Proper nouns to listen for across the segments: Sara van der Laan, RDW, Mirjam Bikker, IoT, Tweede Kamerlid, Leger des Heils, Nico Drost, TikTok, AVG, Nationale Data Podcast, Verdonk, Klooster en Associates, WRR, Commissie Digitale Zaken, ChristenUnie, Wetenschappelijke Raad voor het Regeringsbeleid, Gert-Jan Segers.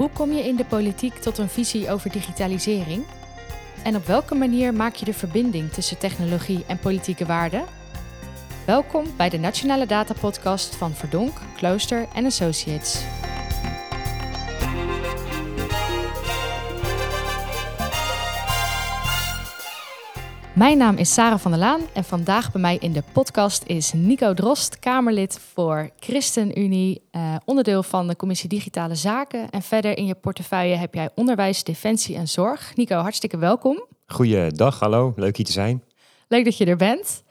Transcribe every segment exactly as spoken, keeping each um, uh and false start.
Hoe kom je in de politiek tot een visie over digitalisering? En op welke manier maak je de verbinding tussen technologie en politieke waarden? Welkom bij de Nationale Data Podcast van Verdonk, Klooster en Associates. Mijn naam is Sara van der Laan en vandaag bij mij in de podcast is Nico Drost, Kamerlid voor ChristenUnie, eh, onderdeel van de Commissie Digitale Zaken. En verder in je portefeuille heb jij onderwijs, defensie en zorg. Nico, hartstikke welkom. Goeiedag, hallo. Leuk hier te zijn. Leuk dat je er bent.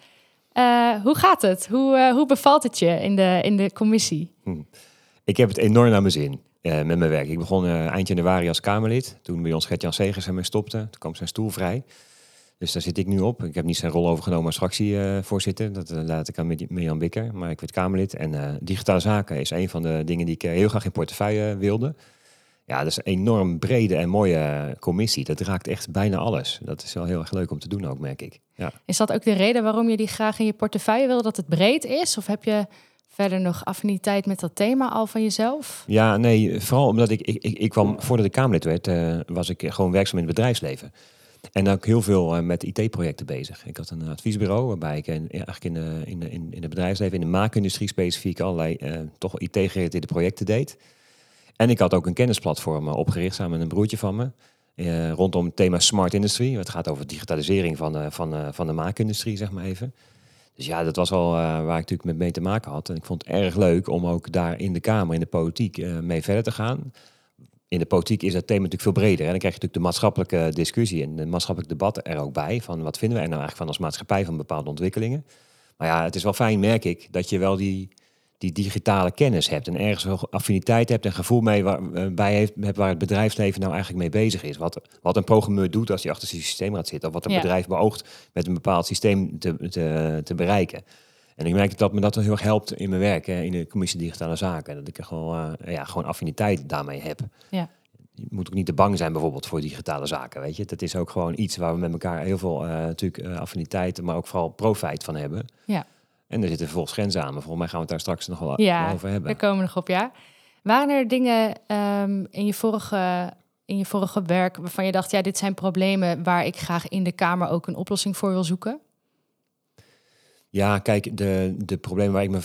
Uh, hoe gaat het? Hoe, uh, hoe bevalt het je in de, in de commissie? Hm. Ik heb het enorm naar mijn zin uh, met mijn werk. Ik begon uh, eind januari als Kamerlid, toen bij ons Gert-Jan Segers ermee stopte. Toen kwam zijn stoel vrij. Dus daar zit ik nu op. Ik heb niet zijn rol overgenomen als fractievoorzitter. Uh, dat uh, laat ik aan Mirjam Bikker. Maar ik werd Kamerlid. En uh, digitale zaken is een van de dingen die ik uh, heel graag in portefeuille wilde. Ja, dat is een enorm brede en mooie commissie. Dat raakt echt bijna alles. Dat is wel heel erg leuk om te doen ook, merk ik. Ja. Is dat ook de reden waarom je die graag in je portefeuille wil? Dat het breed is? Of heb je verder nog affiniteit met dat thema al van jezelf? Ja, nee. Vooral omdat ik... Ik, ik, ik kwam, voordat ik Kamerlid werd, uh, was ik gewoon werkzaam in het bedrijfsleven. En ook heel veel uh, met I T-projecten bezig. Ik had een adviesbureau waarbij ik in, eigenlijk in de, in, de, in de bedrijfsleven, in de maakindustrie specifiek, allerlei uh, toch I T-gerelateerde projecten deed. En ik had ook een kennisplatform opgericht samen met een broertje van me. Eh, rondom het thema smart industry. Het gaat over digitalisering van de, van de, van de maakindustrie, zeg maar even. Dus ja, dat was al uh, waar ik natuurlijk met mee te maken had. En ik vond het erg leuk om ook daar in de Kamer, in de politiek, uh, mee verder te gaan. In de politiek is dat thema natuurlijk veel breder. En dan krijg je natuurlijk de maatschappelijke discussie en het maatschappelijk debat er ook bij. Van wat vinden we er nou eigenlijk van als maatschappij van bepaalde ontwikkelingen. Maar ja, het is wel fijn, merk ik, dat je wel die... die digitale kennis hebt en ergens wel affiniteit hebt en gevoel mee waar, bij heeft, waar het bedrijfsleven nou eigenlijk mee bezig is. Wat, wat een programmeur doet als hij achter zijn systeem gaat zitten, of wat een ja. bedrijf beoogt met een bepaald systeem te, te, te bereiken. En ik merk dat me dat heel erg helpt in mijn werk, hè, in de Commissie Digitale Zaken. Dat ik er gewoon, uh, ja, gewoon affiniteit daarmee heb. Ja. Je moet ook niet te bang zijn bijvoorbeeld voor digitale zaken, weet je. Dat is ook gewoon iets waar we met elkaar heel veel uh, natuurlijk uh, affiniteit, maar ook vooral profijt van hebben. Ja. En er zitten vervolgens grenzen aan. Maar volgens mij gaan we het daar straks nog wel ja, over hebben. Ja, daar komen we nog op, ja. Waren er dingen um, in, je vorige, in je vorige werk waarvan je dacht... ja, dit zijn problemen waar ik graag in de Kamer ook een oplossing voor wil zoeken? Ja, kijk, de, de problemen waar ik me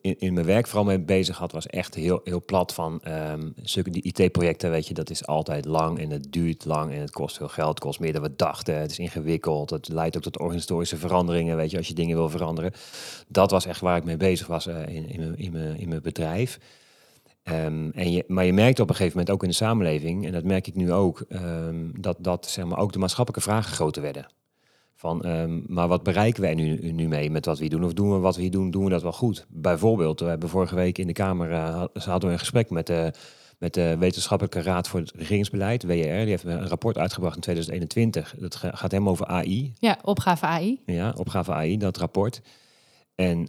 in, in mijn werk vooral mee bezig had... was echt heel, heel plat van um, zulke die I T-projecten, weet je... dat is altijd lang en het duurt lang en het kost veel geld. Het kost meer dan we dachten, het is ingewikkeld. Het leidt ook tot organisatorische veranderingen, weet je... als je dingen wil veranderen. Dat was echt waar ik mee bezig was uh, in, in, in, mijn, in mijn bedrijf. Um, en je, maar je merkt op een gegeven moment ook in de samenleving... en dat merk ik nu ook, um, dat, dat zeg maar, ook de maatschappelijke vragen groter werden... Van, um, maar wat bereiken wij nu, nu mee met wat we doen? Of doen we wat we hier doen, doen we dat wel goed? Bijvoorbeeld, we hebben vorige week in de Kamer... Uh, hadden we een gesprek met de, met de Wetenschappelijke Raad voor het Regeringsbeleid, W R R. Die heeft een rapport uitgebracht in tweeduizend eenentwintig. Dat gaat helemaal over A I. Ja, opgave A I. Ja, opgave A I, dat rapport. En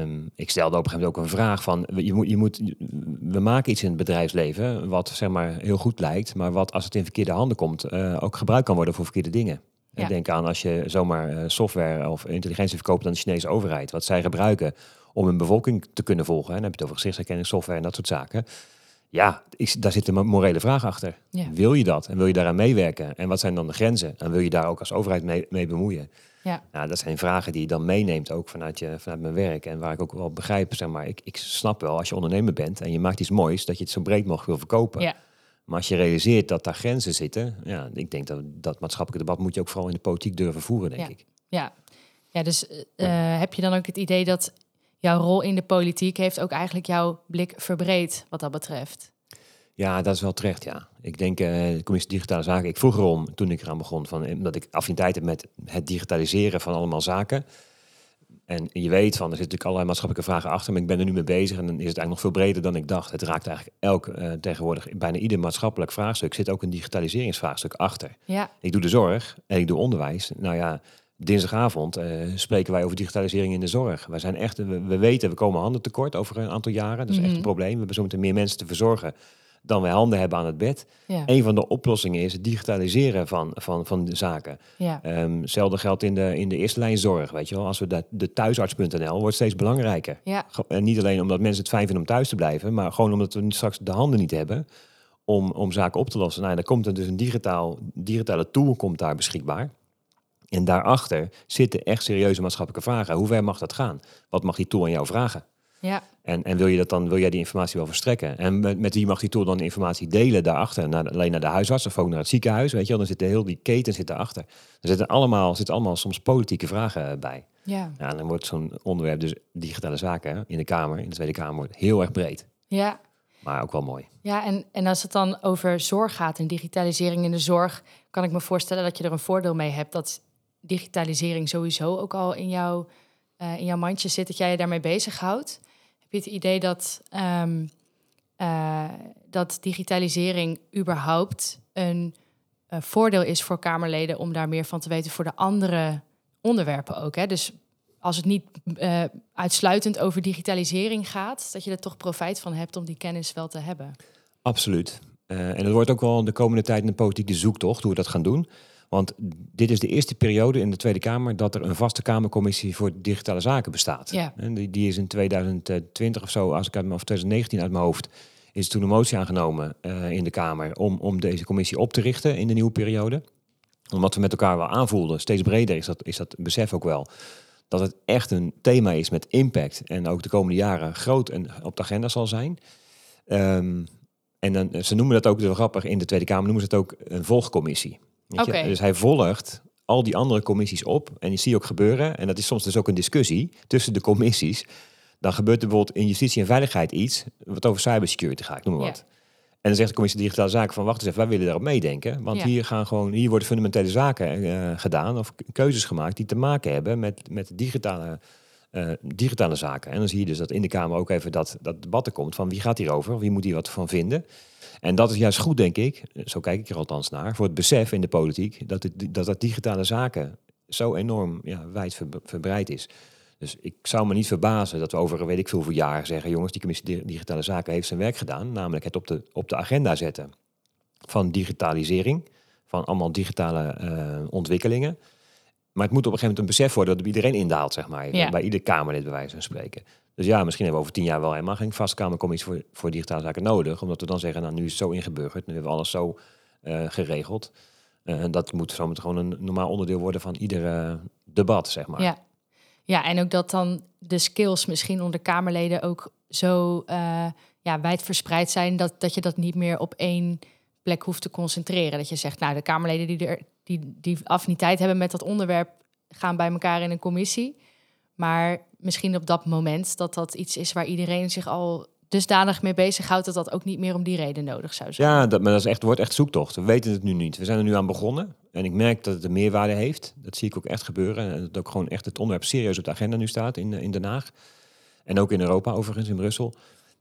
um, ik stelde op een gegeven moment ook een vraag van... Je moet, je moet, we maken iets in het bedrijfsleven wat zeg maar heel goed lijkt... maar wat als het in verkeerde handen komt... Uh, ook gebruikt kan worden voor verkeerde dingen. Ja. En denk aan als je zomaar software of intelligentie verkoopt aan de Chinese overheid. Wat zij gebruiken om hun bevolking te kunnen volgen. En dan heb je het over gezichtsherkenningssoftware en dat soort zaken. Ja, ik, daar zit een morele vraag achter. Ja. Wil je dat? En wil je daaraan meewerken? En wat zijn dan de grenzen? En wil je daar ook als overheid mee, mee bemoeien? Ja. Nou, dat zijn vragen die je dan meeneemt ook vanuit, je, vanuit mijn werk. En waar ik ook wel begrijp, zeg maar, ik, ik snap wel als je ondernemer bent en je maakt iets moois, dat je het zo breed mogelijk wil verkopen. Ja. Maar als je realiseert dat daar grenzen zitten... ja, ik denk dat dat maatschappelijke debat... moet je ook vooral in de politiek durven voeren, denk ja. ik. Ja, ja dus uh, ja. heb je dan ook het idee dat jouw rol in de politiek... heeft ook eigenlijk jouw blik verbreed wat dat betreft? Ja, dat is wel terecht, ja. Ik denk, uh, de Commissie Digitale Zaken... ik vroeg erom toen ik eraan begon... Van, omdat ik affiniteit heb met het digitaliseren van allemaal zaken... En je weet van, er zitten natuurlijk allerlei maatschappelijke vragen achter... maar ik ben er nu mee bezig en dan is het eigenlijk nog veel breder dan ik dacht. Het raakt eigenlijk elk, uh, tegenwoordig, bijna ieder maatschappelijk vraagstuk... zit ook een digitaliseringsvraagstuk achter. Ja. Ik doe de zorg en ik doe onderwijs. Nou ja, dinsdagavond uh, spreken wij over digitalisering in de zorg. Wij zijn echt, we, we weten, we komen handen tekort over een aantal jaren. Dat is mm-hmm. echt een probleem. We hebben zometeen meer mensen te verzorgen... dan wij handen hebben aan het bed. Ja. Een van de oplossingen is het digitaliseren van, van, van de zaken. Ja. Um, hetzelfde geldt in de, in de eerste lijn zorg. Weet je wel. Als we dat, de thuisarts punt n l wordt steeds belangrijker. Ja. En niet alleen omdat mensen het fijn vinden om thuis te blijven... maar gewoon omdat we straks de handen niet hebben... om, om zaken op te lossen. Nou, en dan komt er dus een digitaal, digitale tool komt daar beschikbaar. En daarachter zitten echt serieuze maatschappelijke vragen. Hoe ver mag dat gaan? Wat mag die tool aan jou vragen? Ja. En, en wil je dat dan, wil jij die informatie wel verstrekken? En met, met wie mag die tool dan de informatie delen daarachter? Naar, alleen naar de huisarts of ook naar het ziekenhuis, weet je wel? Dan zit de heel die keten zit daarachter. Er zitten allemaal, zitten allemaal soms politieke vragen bij. Ja. Ja, en dan wordt zo'n onderwerp, dus digitale zaken in de Kamer, in de Tweede Kamer, wordt heel erg breed. Ja. Maar ook wel mooi. Ja, en, en als het dan over zorg gaat en digitalisering in de zorg, kan ik me voorstellen dat je er een voordeel mee hebt dat digitalisering sowieso ook al in jouw, uh, in jouw mandje zit, dat jij je daarmee bezighoudt. Heb je het idee dat, um, uh, dat digitalisering überhaupt een uh, voordeel is voor Kamerleden om daar meer van te weten voor de andere onderwerpen ook, hè? Dus als het niet uh, uitsluitend over digitalisering gaat, dat je er toch profijt van hebt om die kennis wel te hebben. Absoluut. Uh, en dat wordt ook wel de komende tijd een politieke zoektocht, hoe we dat gaan doen. Want dit is de eerste periode in de Tweede Kamer dat er een vaste Kamercommissie voor digitale zaken bestaat. Ja. En die, die is in twintig twintig of zo, als ik uit, of twintig negentien uit mijn hoofd, is toen een motie aangenomen uh, in de Kamer om, om deze commissie op te richten in de nieuwe periode. Omdat we met elkaar wel aanvoelden, steeds breder is dat, is dat besef ook wel, dat het echt een thema is met impact en ook de komende jaren groot en op de agenda zal zijn. Um, en dan, ze noemen dat ook, dat is grappig, in de Tweede Kamer noemen ze het ook een volgcommissie. Okay. Dus hij volgt al die andere commissies op en je ziet ook gebeuren. En dat is soms dus ook een discussie tussen de commissies. Dan gebeurt er bijvoorbeeld in justitie en veiligheid iets wat over cybersecurity gaat, noem maar wat. Yeah. En dan zegt de Commissie Digitale Zaken van wacht eens even, wij willen daarop meedenken. Want ja. hier, gaan gewoon, hier worden fundamentele zaken uh, gedaan of keuzes gemaakt die te maken hebben met, met digitale, uh, digitale zaken. En dan zie je dus dat in de Kamer ook even dat, dat debat er komt van wie gaat hierover, wie moet hier wat van vinden. En dat is juist goed, denk ik, zo kijk ik er althans naar, voor het besef in de politiek dat het, dat, dat digitale zaken zo enorm ja, wijd ver, verbreid is. Dus ik zou me niet verbazen dat we over weet ik veel voor jaren zeggen, jongens, die Commissie Digitale Zaken heeft zijn werk gedaan. Namelijk het op de, op de agenda zetten van digitalisering, van allemaal digitale uh, ontwikkelingen. Maar het moet op een gegeven moment een besef worden dat iedereen indaalt, zeg maar. Even, ja. Bij ieder Kamerlid bij wijze van spreken. Dus ja, misschien hebben we over tien jaar wel helemaal geen vastkamercommissie voor, voor digitale zaken nodig. Omdat we dan zeggen, nou nu is het zo ingeburgerd, nu hebben we alles zo uh, geregeld. Uh, dat moet zometeen gewoon een normaal onderdeel worden van ieder uh, debat, zeg maar. Ja. Ja, en ook dat dan de skills misschien onder Kamerleden ook zo uh, ja, wijd verspreid zijn, dat, dat je dat niet meer op één plek hoeft te concentreren. Dat je zegt, nou, de Kamerleden die, er, die, die affiniteit hebben met dat onderwerp gaan bij elkaar in een commissie. Maar misschien op dat moment dat dat iets is waar iedereen zich al dusdanig mee bezighoudt, dat dat ook niet meer om die reden nodig zou zijn. Ja, dat, maar dat is echt, wordt echt zoektocht. We weten het nu niet. We zijn er nu aan begonnen. En ik merk dat het een meerwaarde heeft. Dat zie ik ook echt gebeuren. En dat ook gewoon echt het onderwerp serieus op de agenda nu staat in, in Den Haag. En ook in Europa overigens, in Brussel.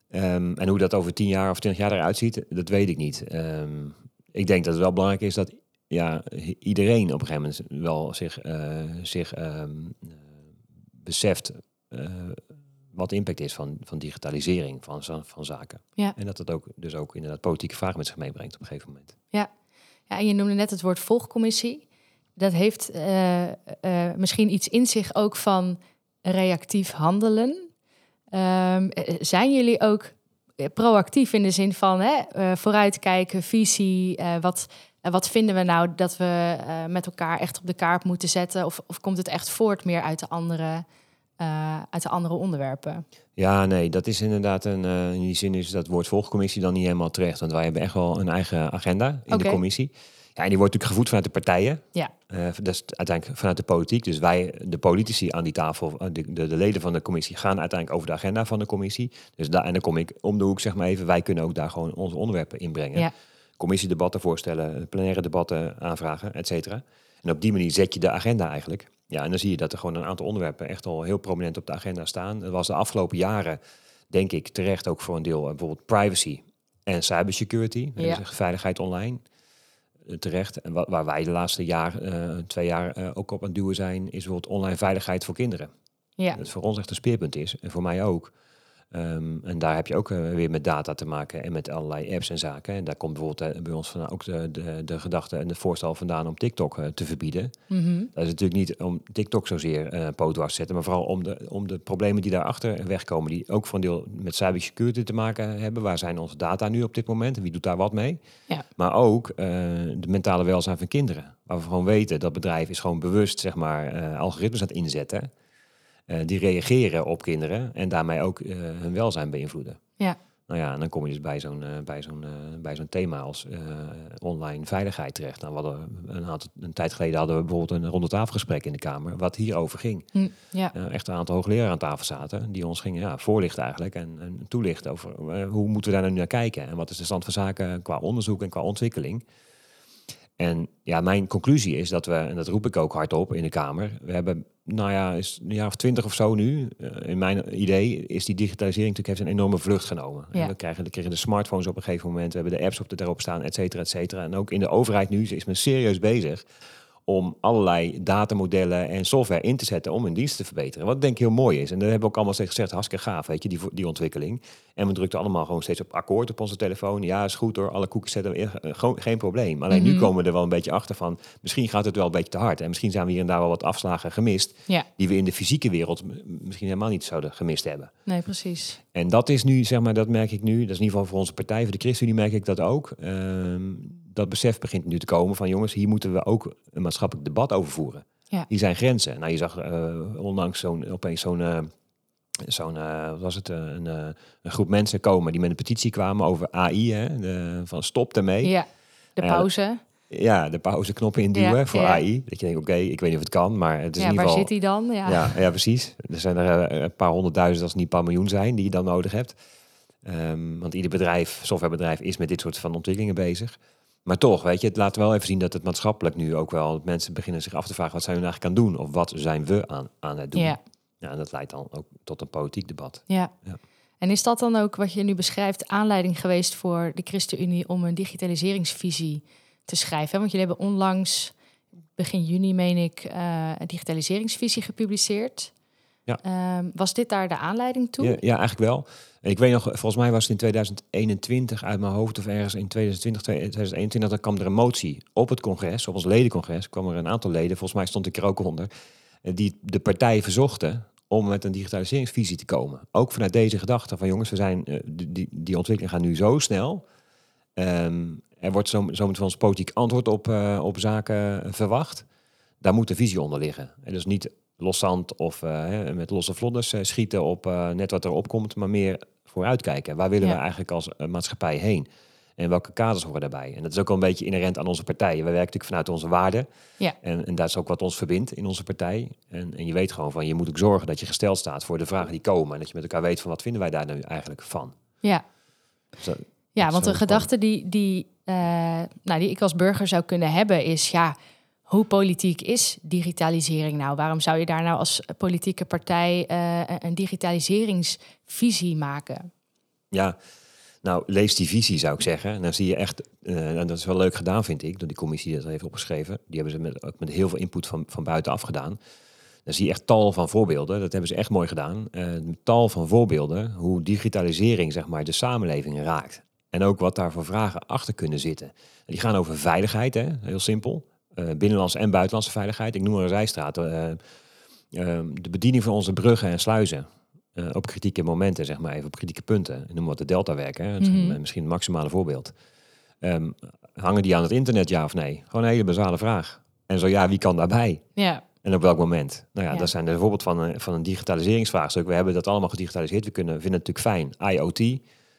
Um, en hoe dat over tien jaar of twintig jaar eruit ziet, dat weet ik niet. Um, ik denk dat het wel belangrijk is dat ja, iedereen op een gegeven moment wel zich, uh, zich um, uh, beseft uh, wat de impact is van, van digitalisering van, van zaken. Ja. En dat het ook dus ook inderdaad politieke vragen met zich meebrengt op een gegeven moment. Ja. Ja, en je noemde net het woord volgcommissie. Dat heeft uh, uh, misschien iets in zich ook van reactief handelen. Um, zijn jullie ook proactief in de zin van hè, uh, vooruitkijken, visie? Uh, wat, uh, wat vinden we nou dat we uh, met elkaar echt op de kaart moeten zetten? Of, of komt het echt voort meer uit de andere, uh, uit de andere onderwerpen? Ja, nee, dat is inderdaad een. Uh, in die zin is dat woord volgcommissie dan niet helemaal terecht. Want wij hebben echt wel een eigen agenda in okay. de commissie. Ja, en die wordt natuurlijk gevoed vanuit de partijen. Ja. Uh, dat is uiteindelijk vanuit de politiek. Dus wij, de politici aan die tafel, de, de, de leden van de commissie, gaan uiteindelijk over de agenda van de commissie. Dus daar en dan kom ik om de hoek, zeg maar even. Wij kunnen ook daar gewoon onze onderwerpen inbrengen. Ja. Commissiedebatten voorstellen, plenaire debatten aanvragen, et cetera. En op die manier zet je de agenda eigenlijk. Ja, en dan zie je dat er gewoon een aantal onderwerpen echt al heel prominent op de agenda staan. Dat was de afgelopen jaren, denk ik, terecht ook voor een deel. Bijvoorbeeld privacy en cybersecurity. Ja. Dus veiligheid online. Terecht. En wa- waar wij de laatste jaar, uh, twee jaar uh, ook op aan het duwen zijn, is bijvoorbeeld online veiligheid voor kinderen. Ja. Dat voor ons echt een speerpunt is. En voor mij ook. Um, en daar heb je ook uh, weer met data te maken en met allerlei apps en zaken. En daar komt bijvoorbeeld uh, bij ons vandaan ook de, de, de gedachte en het voorstel vandaan om TikTok uh, te verbieden. Mm-hmm. Dat is natuurlijk niet om TikTok zozeer uh, pootdwars te zetten, maar vooral om de, om de problemen die daarachter wegkomen, die ook voor een deel met cybersecurity te maken hebben. Waar zijn onze data nu op dit moment? En wie doet daar wat mee? Ja. Maar ook uh, de mentale welzijn van kinderen. Waar we gewoon weten dat bedrijf is gewoon bewust zeg maar, uh, algoritmes aan het inzetten. Uh, die reageren op kinderen en daarmee ook uh, hun welzijn beïnvloeden. Ja. Nou ja, en dan kom je dus bij zo'n, uh, bij zo'n, uh, bij zo'n thema als uh, online veiligheid terecht. Nou, we hadden een, aantal, een tijd geleden hadden we bijvoorbeeld een rondetafelgesprek in de Kamer, wat hierover ging. Mm, ja. uh, echt een aantal hoogleraren aan tafel zaten, die ons gingen ja, voorlichten eigenlijk en, en toelichten over uh, hoe moeten we daar nou naar kijken en wat is de stand van zaken qua onderzoek en qua ontwikkeling. En ja, mijn conclusie is dat we, en dat roep ik ook hardop in de Kamer, we hebben, nou ja, is een jaar of twintig of zo nu, in mijn idee, is die digitalisering natuurlijk heeft een enorme vlucht genomen. Ja. En we krijgen, we krijgen de smartphones op een gegeven moment, we hebben de apps op de, daarop staan, et cetera, et cetera. En ook in de overheid nu is men serieus bezig om allerlei datamodellen en software in te zetten om hun dienst te verbeteren. Wat denk ik heel mooi is. En daar hebben we ook allemaal steeds gezegd, hartstikke gaaf, weet je, die, die ontwikkeling. En we drukten allemaal gewoon steeds op akkoord op onze telefoon. Ja, is goed hoor, alle koekjes zetten we in, gewoon geen probleem. Alleen mm-hmm. nu komen we er wel een beetje achter van, misschien gaat het wel een beetje te hard. En misschien zijn we hier en daar wel wat afslagen gemist, ja. die we in de fysieke wereld misschien helemaal niet zouden gemist hebben. Nee, precies. En dat is nu, zeg maar, dat merk ik nu, dat is in ieder geval voor onze partij, voor de ChristenUnie merk ik dat ook. Um, Dat besef begint nu te komen van jongens, hier moeten we ook een maatschappelijk debat over voeren. Ja. Die zijn grenzen. Nou, je zag uh, onlangs zo'n, opeens zo'n, uh, zo'n uh, wat was het, uh, een, uh, een groep mensen komen die met een petitie kwamen over A I, hè, de, van stop daarmee. Ja, de pauze. Uh, Ja, de pauzeknop induwen ja, voor ja. A I. Dat je denkt, oké, okay, ik weet niet of het kan, maar het is ja, in ieder geval... Waar zit hij dan? Ja. Ja, ja, precies. Er zijn er uh, een paar honderdduizend, als het niet een paar miljoen zijn, die je dan nodig hebt. Um, want ieder bedrijf, softwarebedrijf, is met dit soort van ontwikkelingen bezig. Maar toch, weet je, het laat wel even zien dat het maatschappelijk nu ook wel... dat mensen beginnen zich af te vragen, wat zijn we eigenlijk aan doen? Of wat zijn we aan, aan het doen? Ja. Ja, en dat leidt dan ook tot een politiek debat. Ja. Ja. En is dat dan ook, wat je nu beschrijft, aanleiding geweest voor de ChristenUnie... om een digitaliseringsvisie te schrijven? Want jullie hebben onlangs, begin juni meen ik, uh, een digitaliseringsvisie gepubliceerd... Ja. Um, was dit daar de aanleiding toe? Ja, ja, eigenlijk wel. En ik weet nog, volgens mij was het in tweeduizend eenentwintig uit mijn hoofd... of ergens in tweeduizend twintig, tweeduizend eenentwintig... dan kwam er een motie op het congres, op ons ledencongres... kwam er een aantal leden, volgens mij stond ik er ook onder... die de partij verzochten om met een digitaliseringsvisie te komen. Ook vanuit deze gedachte van jongens, we zijn die, die ontwikkelingen gaan nu zo snel... Um, er wordt zo, zo van ons politiek antwoord op, uh, op zaken verwacht... daar moet de visie onder liggen. En dus niet... loszand of uh, met losse vlodders uh, schieten op uh, net wat er opkomt, maar meer vooruitkijken. Waar willen ja. we eigenlijk als uh, maatschappij heen? En welke kaders horen daarbij? En dat is ook wel een beetje inherent aan onze partij. We werken natuurlijk vanuit onze waarden. Ja. En, en dat is ook wat ons verbindt in onze partij. En, en je weet gewoon van, je moet ook zorgen dat je gesteld staat voor de vragen die komen. En dat je met elkaar weet van, wat vinden wij daar nu eigenlijk van? Ja, dus dat, ja dat want de gedachte die, die, uh, nou, die ik als burger zou kunnen hebben is... ja. Hoe politiek is digitalisering nou? Waarom zou je daar nou als politieke partij uh, een digitaliseringsvisie maken? Ja, nou, lees die visie, zou ik zeggen. En dan zie je echt, uh, en dat is wel leuk gedaan, vind ik, door die commissie dat heeft opgeschreven. Die hebben ze met, ook met heel veel input van, van buitenaf gedaan. Dan zie je echt tal van voorbeelden. Dat hebben ze echt mooi gedaan. Uh, tal van voorbeelden hoe digitalisering, zeg maar, de samenleving raakt. En ook wat daar voor vragen achter kunnen zitten. Die gaan over veiligheid, hè? Heel simpel. Uh, binnenlandse en buitenlandse veiligheid. Ik noem maar een zijstraat. Uh, uh, de bediening van onze bruggen en sluizen. Uh, op kritieke momenten, zeg maar even, op kritieke punten. Ik noem wat de deltawerken. Mm-hmm. Misschien het maximale voorbeeld. Um, hangen die aan het internet, ja of nee? Gewoon een hele basale vraag. En zo ja, wie kan daarbij? Ja. En op welk moment? Nou ja, ja. dat zijn een voorbeeld van een, van een digitaliseringsvraagstuk. We hebben dat allemaal gedigitaliseerd. We kunnen, vinden het natuurlijk fijn. I O T,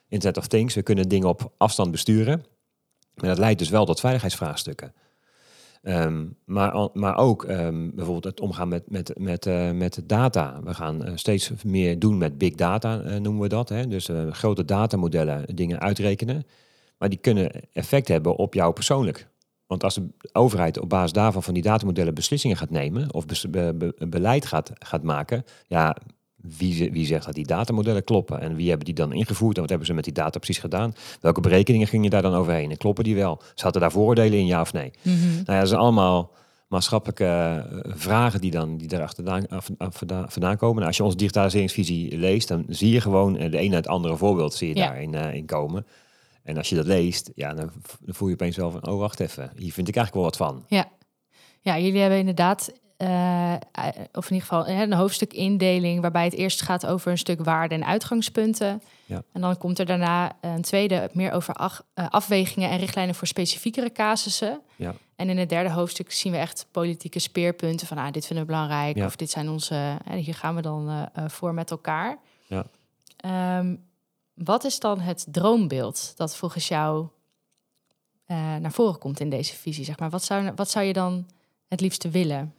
Internet of Things. We kunnen dingen op afstand besturen. Maar dat leidt dus wel tot veiligheidsvraagstukken. Um, maar, maar ook um, bijvoorbeeld het omgaan met, met, met, uh, met data. We gaan uh, steeds meer doen met big data, uh, noemen we dat. Hè? Dus uh, grote datamodellen dingen uitrekenen. Maar die kunnen effect hebben op jou persoonlijk. Want als de overheid op basis daarvan van die datamodellen beslissingen gaat nemen... of bes- be- be- beleid gaat, gaat maken... ja, wie, wie zegt dat die datamodellen kloppen? En wie hebben die dan ingevoerd? En wat hebben ze met die data precies gedaan? Welke berekeningen ging je daar dan overheen? En kloppen die wel? Zaten daar vooroordelen in, ja of nee? Mm-hmm. Nou ja, dat zijn allemaal maatschappelijke vragen die, dan, die daar vandaan komen. Nou, als je onze digitaliseringsvisie leest, dan zie je gewoon de een naar het andere voorbeeld zie je ja. daarin uh, in komen. En als je dat leest, ja, dan voel je opeens wel van, oh, wacht even, hier vind ik eigenlijk wel wat van. Ja, ja jullie hebben inderdaad, uh, of in ieder geval een hoofdstukindeling, waarbij het eerst gaat over een stuk waarden en uitgangspunten. Ja. En dan komt er daarna een tweede, meer over ach, uh, afwegingen en richtlijnen voor specifiekere casussen. Ja. En in het derde hoofdstuk zien we echt politieke speerpunten van, ah, dit vinden we belangrijk, ja. of dit zijn onze, uh, hier gaan we dan uh, voor met elkaar. Ja. Um, Wat is dan het droombeeld dat volgens jou uh, naar voren komt in deze visie? Zeg maar? wat, zou, wat zou je dan het liefste willen?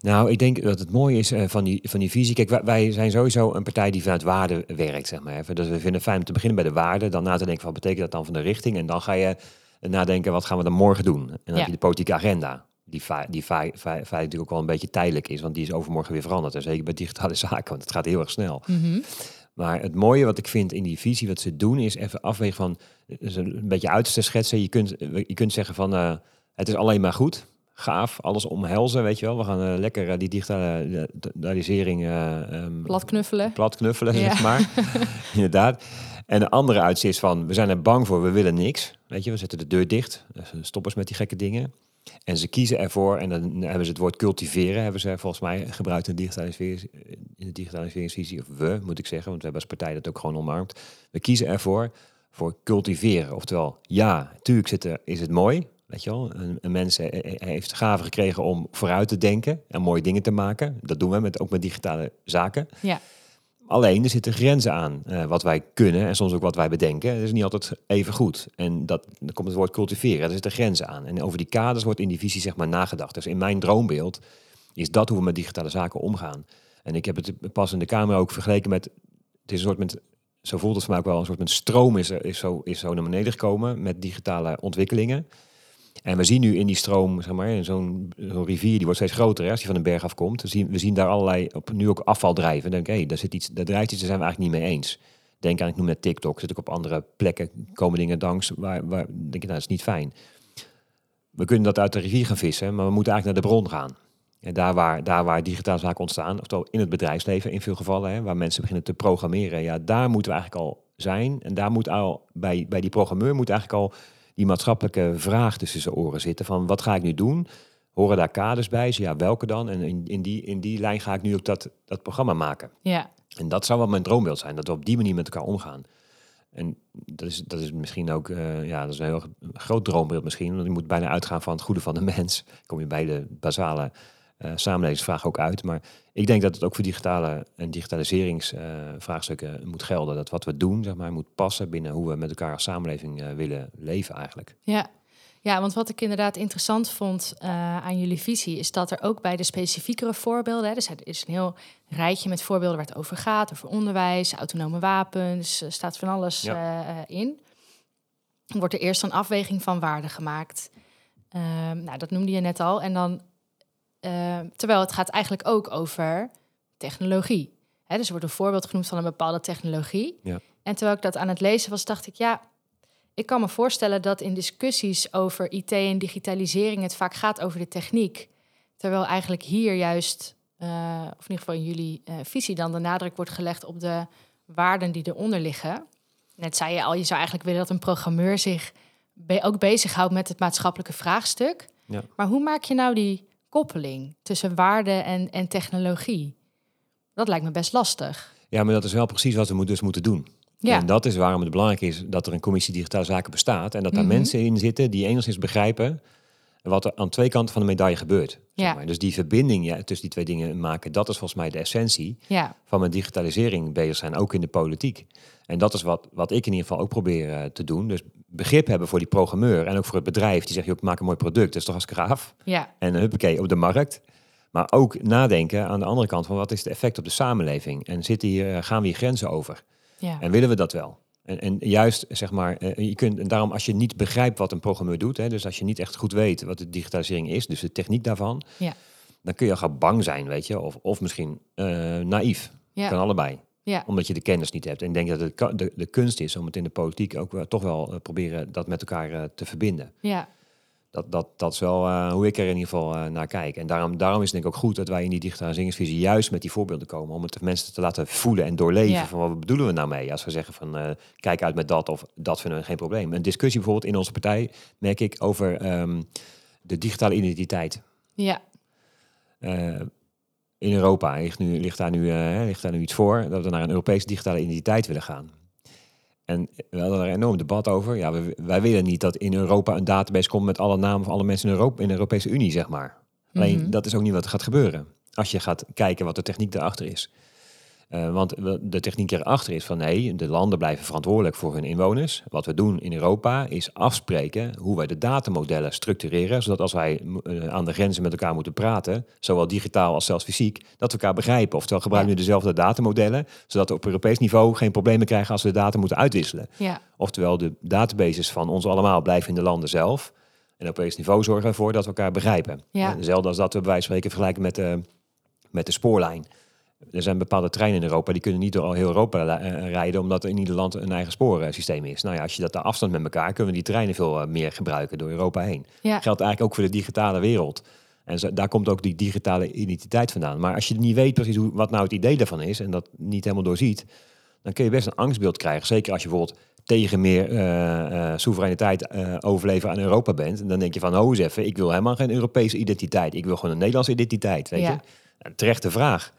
Nou, ik denk dat het mooie is uh, van, die, van die visie. Kijk, wij, wij zijn sowieso een partij die vanuit waarde werkt. Zeg maar. Dus we vinden het fijn om te beginnen bij de waarde. Dan na te denken, wat betekent dat dan van de richting? En dan ga je nadenken, wat gaan we dan morgen doen? En dan ja. heb je de politieke agenda. Die feitelijk va- va- va- ook wel een beetje tijdelijk is. Want die is overmorgen weer veranderd. En zeker bij digitale zaken, want het gaat heel erg snel. Mm-hmm. Maar het mooie wat ik vind in die visie, wat ze doen, is even afwegen van, is een beetje uit te schetsen. Je kunt, je kunt zeggen van, uh, het is alleen maar goed, gaaf, alles omhelzen, weet je wel. We gaan uh, lekker uh, die digitalisering Uh, um, platknuffelen. Platknuffelen, ja. zeg maar. Inderdaad. En de andere uitzicht is van, we zijn er bang voor, we willen niks. Weet je, we zetten de deur dicht, stoppers met die gekke dingen. En ze kiezen ervoor, en dan hebben ze het woord cultiveren, hebben ze volgens mij gebruikt in de, digitaliserings, in de digitaliseringsvisie, of we, moet ik zeggen, want we hebben als partij dat ook gewoon omarmd. We kiezen ervoor voor cultiveren. Oftewel, ja, tuurlijk zit er, is het mooi, weet je wel. Een, een mens heeft de gave gekregen om vooruit te denken en mooie dingen te maken. Dat doen we met, ook met digitale zaken. Ja. Alleen, er zitten grenzen aan uh, wat wij kunnen en soms ook wat wij bedenken. Dat is niet altijd even goed. En dat, dan komt het woord cultiveren, er zitten grenzen aan. En over die kaders wordt in die visie zeg maar nagedacht. Dus in mijn droombeeld is dat hoe we met digitale zaken omgaan. En ik heb het pas in de Kamer ook vergeleken met, het is een soort met, zo voelt het voor mij ook wel, een soort met stroom is, er, is, zo, is zo naar beneden gekomen met digitale ontwikkelingen. En we zien nu in die stroom, zeg maar, in zo'n, zo'n rivier, die wordt steeds groter hè, als die van een berg afkomt. We zien, we zien daar allerlei, op, nu ook afval drijven. En denk ik, hé, daar zit iets, daar drijft iets, daar zijn we eigenlijk niet mee eens. Denk aan, ik noem net TikTok, zit ook op andere plekken, komen dingen langs, waar, waar denk je, nou, dat is niet fijn. We kunnen dat uit de rivier gaan vissen, maar we moeten eigenlijk naar de bron gaan. En daar waar, daar waar digitale zaken ontstaan, oftewel in het bedrijfsleven in veel gevallen, hè, waar mensen beginnen te programmeren, ja, daar moeten we eigenlijk al zijn. En daar moet al, bij, bij die programmeur moet eigenlijk al die maatschappelijke vraag tussen zijn oren zitten van wat ga ik nu doen? Horen daar kaders bij? Zo, ja, welke dan? En in, in, die, in die lijn ga ik nu ook dat, dat programma maken. Ja. En dat zou wel mijn droombeeld zijn, dat we op die manier met elkaar omgaan. En dat is, dat is misschien ook, uh, ja, dat is een heel groot droombeeld misschien, want je moet bijna uitgaan van het goede van de mens. Dan kom je bij de basale uh, samenlevingsvraag ook uit. Maar ik denk dat het ook voor digitale en digitaliseringsvraagstukken uh, moet gelden. Dat wat we doen, zeg maar, moet passen binnen hoe we met elkaar als samenleving uh, willen leven eigenlijk. Ja. ja, want wat ik inderdaad interessant vond uh, aan jullie visie, is dat er ook bij de specifiekere voorbeelden, hè, dus er is een heel rijtje met voorbeelden waar het over gaat, over onderwijs, autonome wapens, er staat van alles ja. uh, in. Wordt er eerst een afweging van waarde gemaakt. Uh, nou, dat noemde je net al. En dan Uh, terwijl het gaat eigenlijk ook over technologie. Hè, dus er wordt een voorbeeld genoemd van een bepaalde technologie. Ja. En terwijl ik dat aan het lezen was, dacht ik, ja, ik kan me voorstellen dat in discussies over I T en digitalisering het vaak gaat over de techniek. Terwijl eigenlijk hier juist, uh, of in ieder geval in jullie uh, visie, dan de nadruk wordt gelegd op de waarden die eronder liggen. Net zei je al, je zou eigenlijk willen dat een programmeur zich be- ook bezighoudt met het maatschappelijke vraagstuk. Ja. Maar hoe maak je nou die koppeling tussen waarde en, en technologie? Dat lijkt me best lastig. Ja, maar dat is wel precies wat we dus moeten doen. Ja. En dat is waarom het belangrijk is dat er een commissie digitale zaken bestaat en dat daar mm-hmm. mensen in zitten die enigszins begrijpen wat er aan twee kanten van de medaille gebeurt. Ja. Zeg maar. Dus die verbinding ja, tussen die twee dingen maken, dat is volgens mij de essentie ja. van met digitalisering bezig zijn, ook in de politiek. En dat is wat, wat ik in ieder geval ook probeer uh, te doen. Dus begrip hebben voor die programmeur en ook voor het bedrijf. Die zegt, joh, ik maak een mooi product, dat is toch hartstikke gaaf. Ja. En huppakee, op de markt. Maar ook nadenken aan de andere kant van wat is het effect op de samenleving? En zitten hier, gaan we hier grenzen over? Ja. En willen we dat wel? En, en juist, zeg maar, uh, je kunt, en daarom als je niet begrijpt wat een programmeur doet, hè, dus als je niet echt goed weet wat de digitalisering is, dus de techniek daarvan, ja. dan kun je al gaan bang zijn, weet je, of, of misschien uh, naïef. Ja. Kan allebei. Ja. Omdat je de kennis niet hebt. En ik denk dat het de, de kunst is om het in de politiek ook uh, toch wel uh, proberen dat met elkaar uh, te verbinden. Ja. Dat, dat, dat is wel uh, hoe ik er in ieder geval uh, naar kijk. En daarom, daarom is het denk ik ook goed dat wij in die digitaliseringsvisie juist met die voorbeelden komen. Om het de mensen te laten voelen en doorleven ja. van wat bedoelen we nou mee. Als we zeggen van uh, kijk uit met dat of dat vinden we geen probleem. Een discussie bijvoorbeeld in onze partij merk ik over um, de digitale identiteit. Ja. Uh, in Europa ligt, nu, ligt, daar nu, uh, ligt daar nu iets voor dat we naar een Europese digitale identiteit willen gaan. En we hadden er een enorm debat over. Ja, wij, wij willen niet dat in Europa een database komt met alle namen van alle mensen in Europa, in de Europese Unie, zeg maar. Alleen mm-hmm. dat is ook niet wat er gaat gebeuren. Als je gaat kijken wat de techniek daarachter is. Uh, want de techniek erachter is van nee, de landen blijven verantwoordelijk voor hun inwoners. Wat we doen in Europa is afspreken hoe wij de datamodellen structureren. Zodat als wij uh, aan de grenzen met elkaar moeten praten, zowel digitaal als zelfs fysiek, dat we elkaar begrijpen. Oftewel gebruiken we ja. dezelfde datamodellen, zodat we op Europees niveau geen problemen krijgen als we de data moeten uitwisselen. Ja. Oftewel de databases van ons allemaal blijven in de landen zelf. En op Europees niveau zorgen we ervoor dat we elkaar begrijpen. Ja. Hetzelfde als dat we bij wijze van spreken vergelijken met, uh, met de spoorlijn. Er zijn bepaalde treinen in Europa, die kunnen niet door heel Europa rijden, omdat er in ieder land een eigen spoorsysteem is. Nou ja, als je dat de afstand met elkaar, kunnen we die treinen veel meer gebruiken door Europa heen. Ja. Geldt eigenlijk ook voor de digitale wereld. En zo, daar komt ook die digitale identiteit vandaan. Maar als je niet weet precies hoe, wat nou het idee daarvan is en dat niet helemaal doorziet, dan kun je best een angstbeeld krijgen. Zeker als je bijvoorbeeld tegen meer uh, uh, soevereiniteit uh, overleveren aan Europa bent. En dan denk je van, ho eens even, ik wil helemaal geen Europese identiteit. Ik wil gewoon een Nederlandse identiteit, weet ja. je. Een terechte vraag.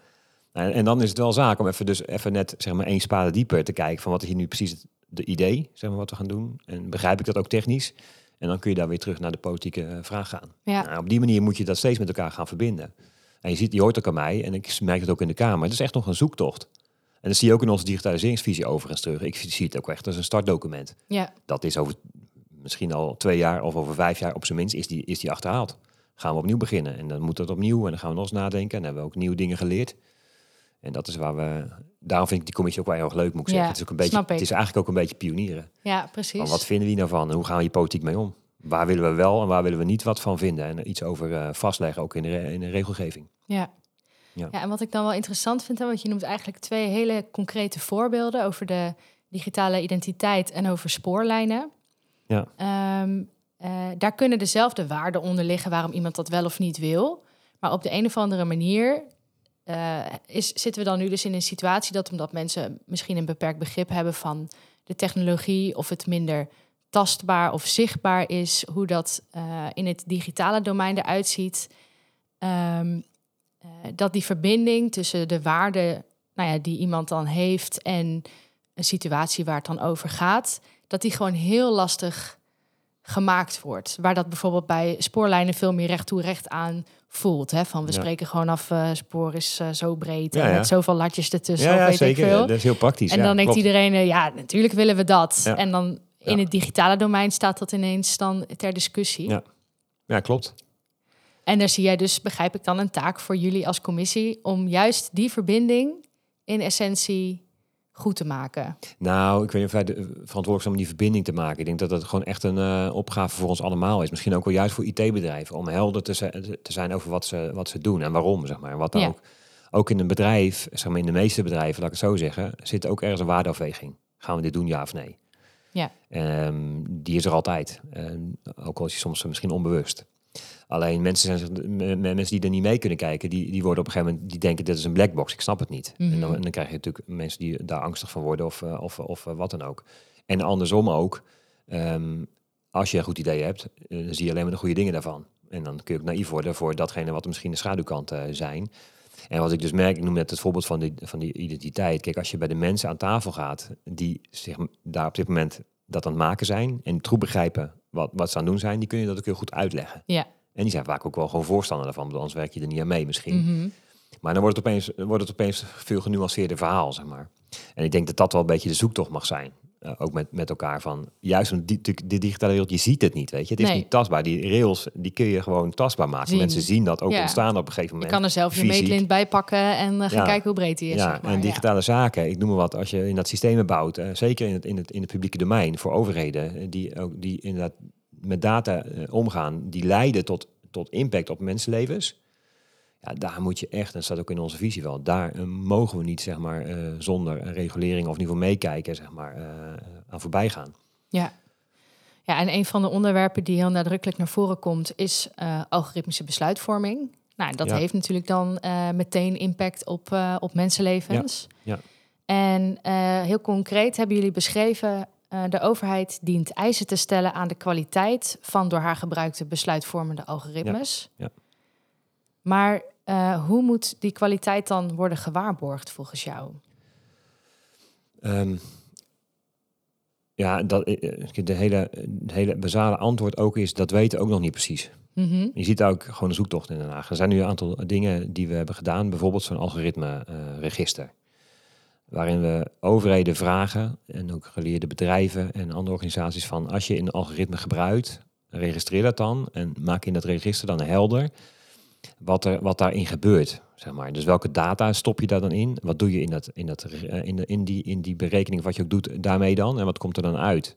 En, en dan is het wel zaak om even, dus even net zeg maar één spade dieper te kijken van wat is hier nu precies het de idee, zeg maar wat we gaan doen. En begrijp ik dat ook technisch? En dan kun je daar weer terug naar de politieke vraag gaan. Ja. Nou, op die manier moet je dat steeds met elkaar gaan verbinden. En je ziet, die hoort ook aan mij en ik merk het ook in de Kamer. Het is echt nog een zoektocht. En dat zie je ook in onze digitaliseringsvisie overigens terug. Ik zie het ook echt als een startdocument. Ja. Dat is over misschien al twee jaar of over vijf jaar op zijn minst is die, is die achterhaald. Gaan we opnieuw beginnen en dan moet dat opnieuw en dan gaan we nog eens nadenken. En dan hebben we ook nieuwe dingen geleerd. En dat is waar we... Daarom vind ik die commissie ook wel heel erg leuk, moet ik zeggen. Ja, het is ook een beetje, het is eigenlijk ook een beetje pionieren. Ja, precies. Maar wat vinden we nou van? En hoe gaan we hier politiek mee om? Waar willen we wel en waar willen we niet wat van vinden? En iets over uh, vastleggen, ook in de, re- in de regelgeving. Ja. Ja. ja, en wat ik dan wel interessant vind, hè, want je noemt eigenlijk twee hele concrete voorbeelden over de digitale identiteit en over spoorlijnen. Ja. Um, uh, daar kunnen dezelfde waarden onder liggen waarom iemand dat wel of niet wil. Maar op de een of andere manier... Uh, is, zitten we dan nu dus in een situatie dat omdat mensen misschien een beperkt begrip hebben van de technologie of het minder tastbaar of zichtbaar is, hoe dat uh, in het digitale domein eruit ziet, um, uh, dat die verbinding tussen de waarde nou ja, die iemand dan heeft en een situatie waar het dan over gaat, dat die gewoon heel lastig gemaakt wordt. Waar dat bijvoorbeeld bij spoorlijnen veel meer recht toe recht aan voelt. Hè? Van we ja. spreken gewoon af, uh, spoor is uh, zo breed ja, en ja. met zoveel latjes ertussen. Ja, ja weet zeker. Ik veel. Ja, dat is heel praktisch. En ja, dan denkt iedereen, uh, ja, natuurlijk willen we dat. Ja. En dan in ja. het digitale domein staat dat ineens dan ter discussie. Ja, ja klopt. En daar zie jij dus, begrijp ik dan, een taak voor jullie als commissie om juist die verbinding in essentie goed te maken. Nou, ik weet niet of wij verantwoordelijk zijn om die verbinding te maken. Ik denk dat dat gewoon echt een uh, opgave voor ons allemaal is. Misschien ook wel juist voor I T-bedrijven. Om helder te, z- te zijn over wat ze, wat ze doen en waarom, zeg maar. Wat dan ja. ook, ook in een bedrijf, zeg maar in de meeste bedrijven, laat ik het zo zeggen, zit ook ergens een waardeafweging. Gaan we dit doen, ja of nee? Ja. Um, die is er altijd. Um, ook al is je soms misschien onbewust. Alleen mensen, zijn, mensen die er niet mee kunnen kijken, die, die worden op een gegeven moment, die denken dit is een blackbox, ik snap het niet. Mm-hmm. En, dan, en dan krijg je natuurlijk mensen die daar angstig van worden of, of, of wat dan ook. En andersom ook, um, als je een goed idee hebt, dan zie je alleen maar de goede dingen daarvan. En dan kun je ook naïef worden voor datgene wat er misschien de schaduwkanten uh, zijn. En wat ik dus merk, ik noem net het voorbeeld van die, van die identiteit. Kijk, als je bij de mensen aan tafel gaat die zich daar op dit moment dat aan het maken zijn en goed begrijpen wat, wat ze aan het doen zijn, die kun je dat ook heel goed uitleggen. Ja. En die zijn vaak ook wel gewoon voorstander daarvan, want anders werk je er niet aan mee misschien. Mm-hmm. Maar dan wordt het, opeens, wordt het opeens veel genuanceerder verhaal, zeg maar. En ik denk dat dat wel een beetje de zoektocht mag zijn. Uh, ook met, met elkaar van, juist in die, die digitale wereld, je ziet het niet, weet je. Het is nee. niet tastbaar. Die rails, die kun je gewoon tastbaar maken. Zien. Mensen zien dat ook ja. ontstaan op een gegeven moment. Je kan er zelf fysiek je meetlint bij pakken en uh, gaan ja. kijken hoe breed die is. Ja, zeg maar. En digitale ja. zaken, ik noem maar wat, als je in dat systemen bouwt, uh, zeker in het, in, het, in het publieke domein voor overheden, uh, die, ook, die inderdaad met data uh, omgaan, die leiden tot, tot impact op mensenlevens. Ja, daar moet je echt, en dat staat ook in onze visie wel, daar uh, mogen we niet zeg maar, uh, zonder regulering of in ieder geval meekijken zeg maar, uh, aan voorbij gaan. Ja. Ja, en een van de onderwerpen die heel nadrukkelijk naar voren komt is uh, algoritmische besluitvorming. Nou, dat ja. heeft natuurlijk dan uh, meteen impact op, uh, op mensenlevens. Ja. Ja. En uh, heel concreet hebben jullie beschreven, uh, de overheid dient eisen te stellen aan de kwaliteit van door haar gebruikte besluitvormende algoritmes. Ja. Ja. Maar uh, hoe moet die kwaliteit dan worden gewaarborgd volgens jou? Um. Ja, dat, de hele, de hele basale antwoord ook is, dat weten we ook nog niet precies. Mm-hmm. Je ziet ook gewoon een zoektocht in Den Haag. Er zijn nu een aantal dingen die we hebben gedaan. Bijvoorbeeld zo'n algoritme-register. Uh, waarin we overheden vragen en ook geleerde bedrijven en andere organisaties van, als je een algoritme gebruikt, registreer dat dan. En maak in dat register dan helder wat, er, wat daarin gebeurt. Zeg maar. Dus welke data stop je daar dan in? Wat doe je in, dat, in, dat, in, de, in, die, in die berekening wat je ook doet daarmee dan? En wat komt er dan uit?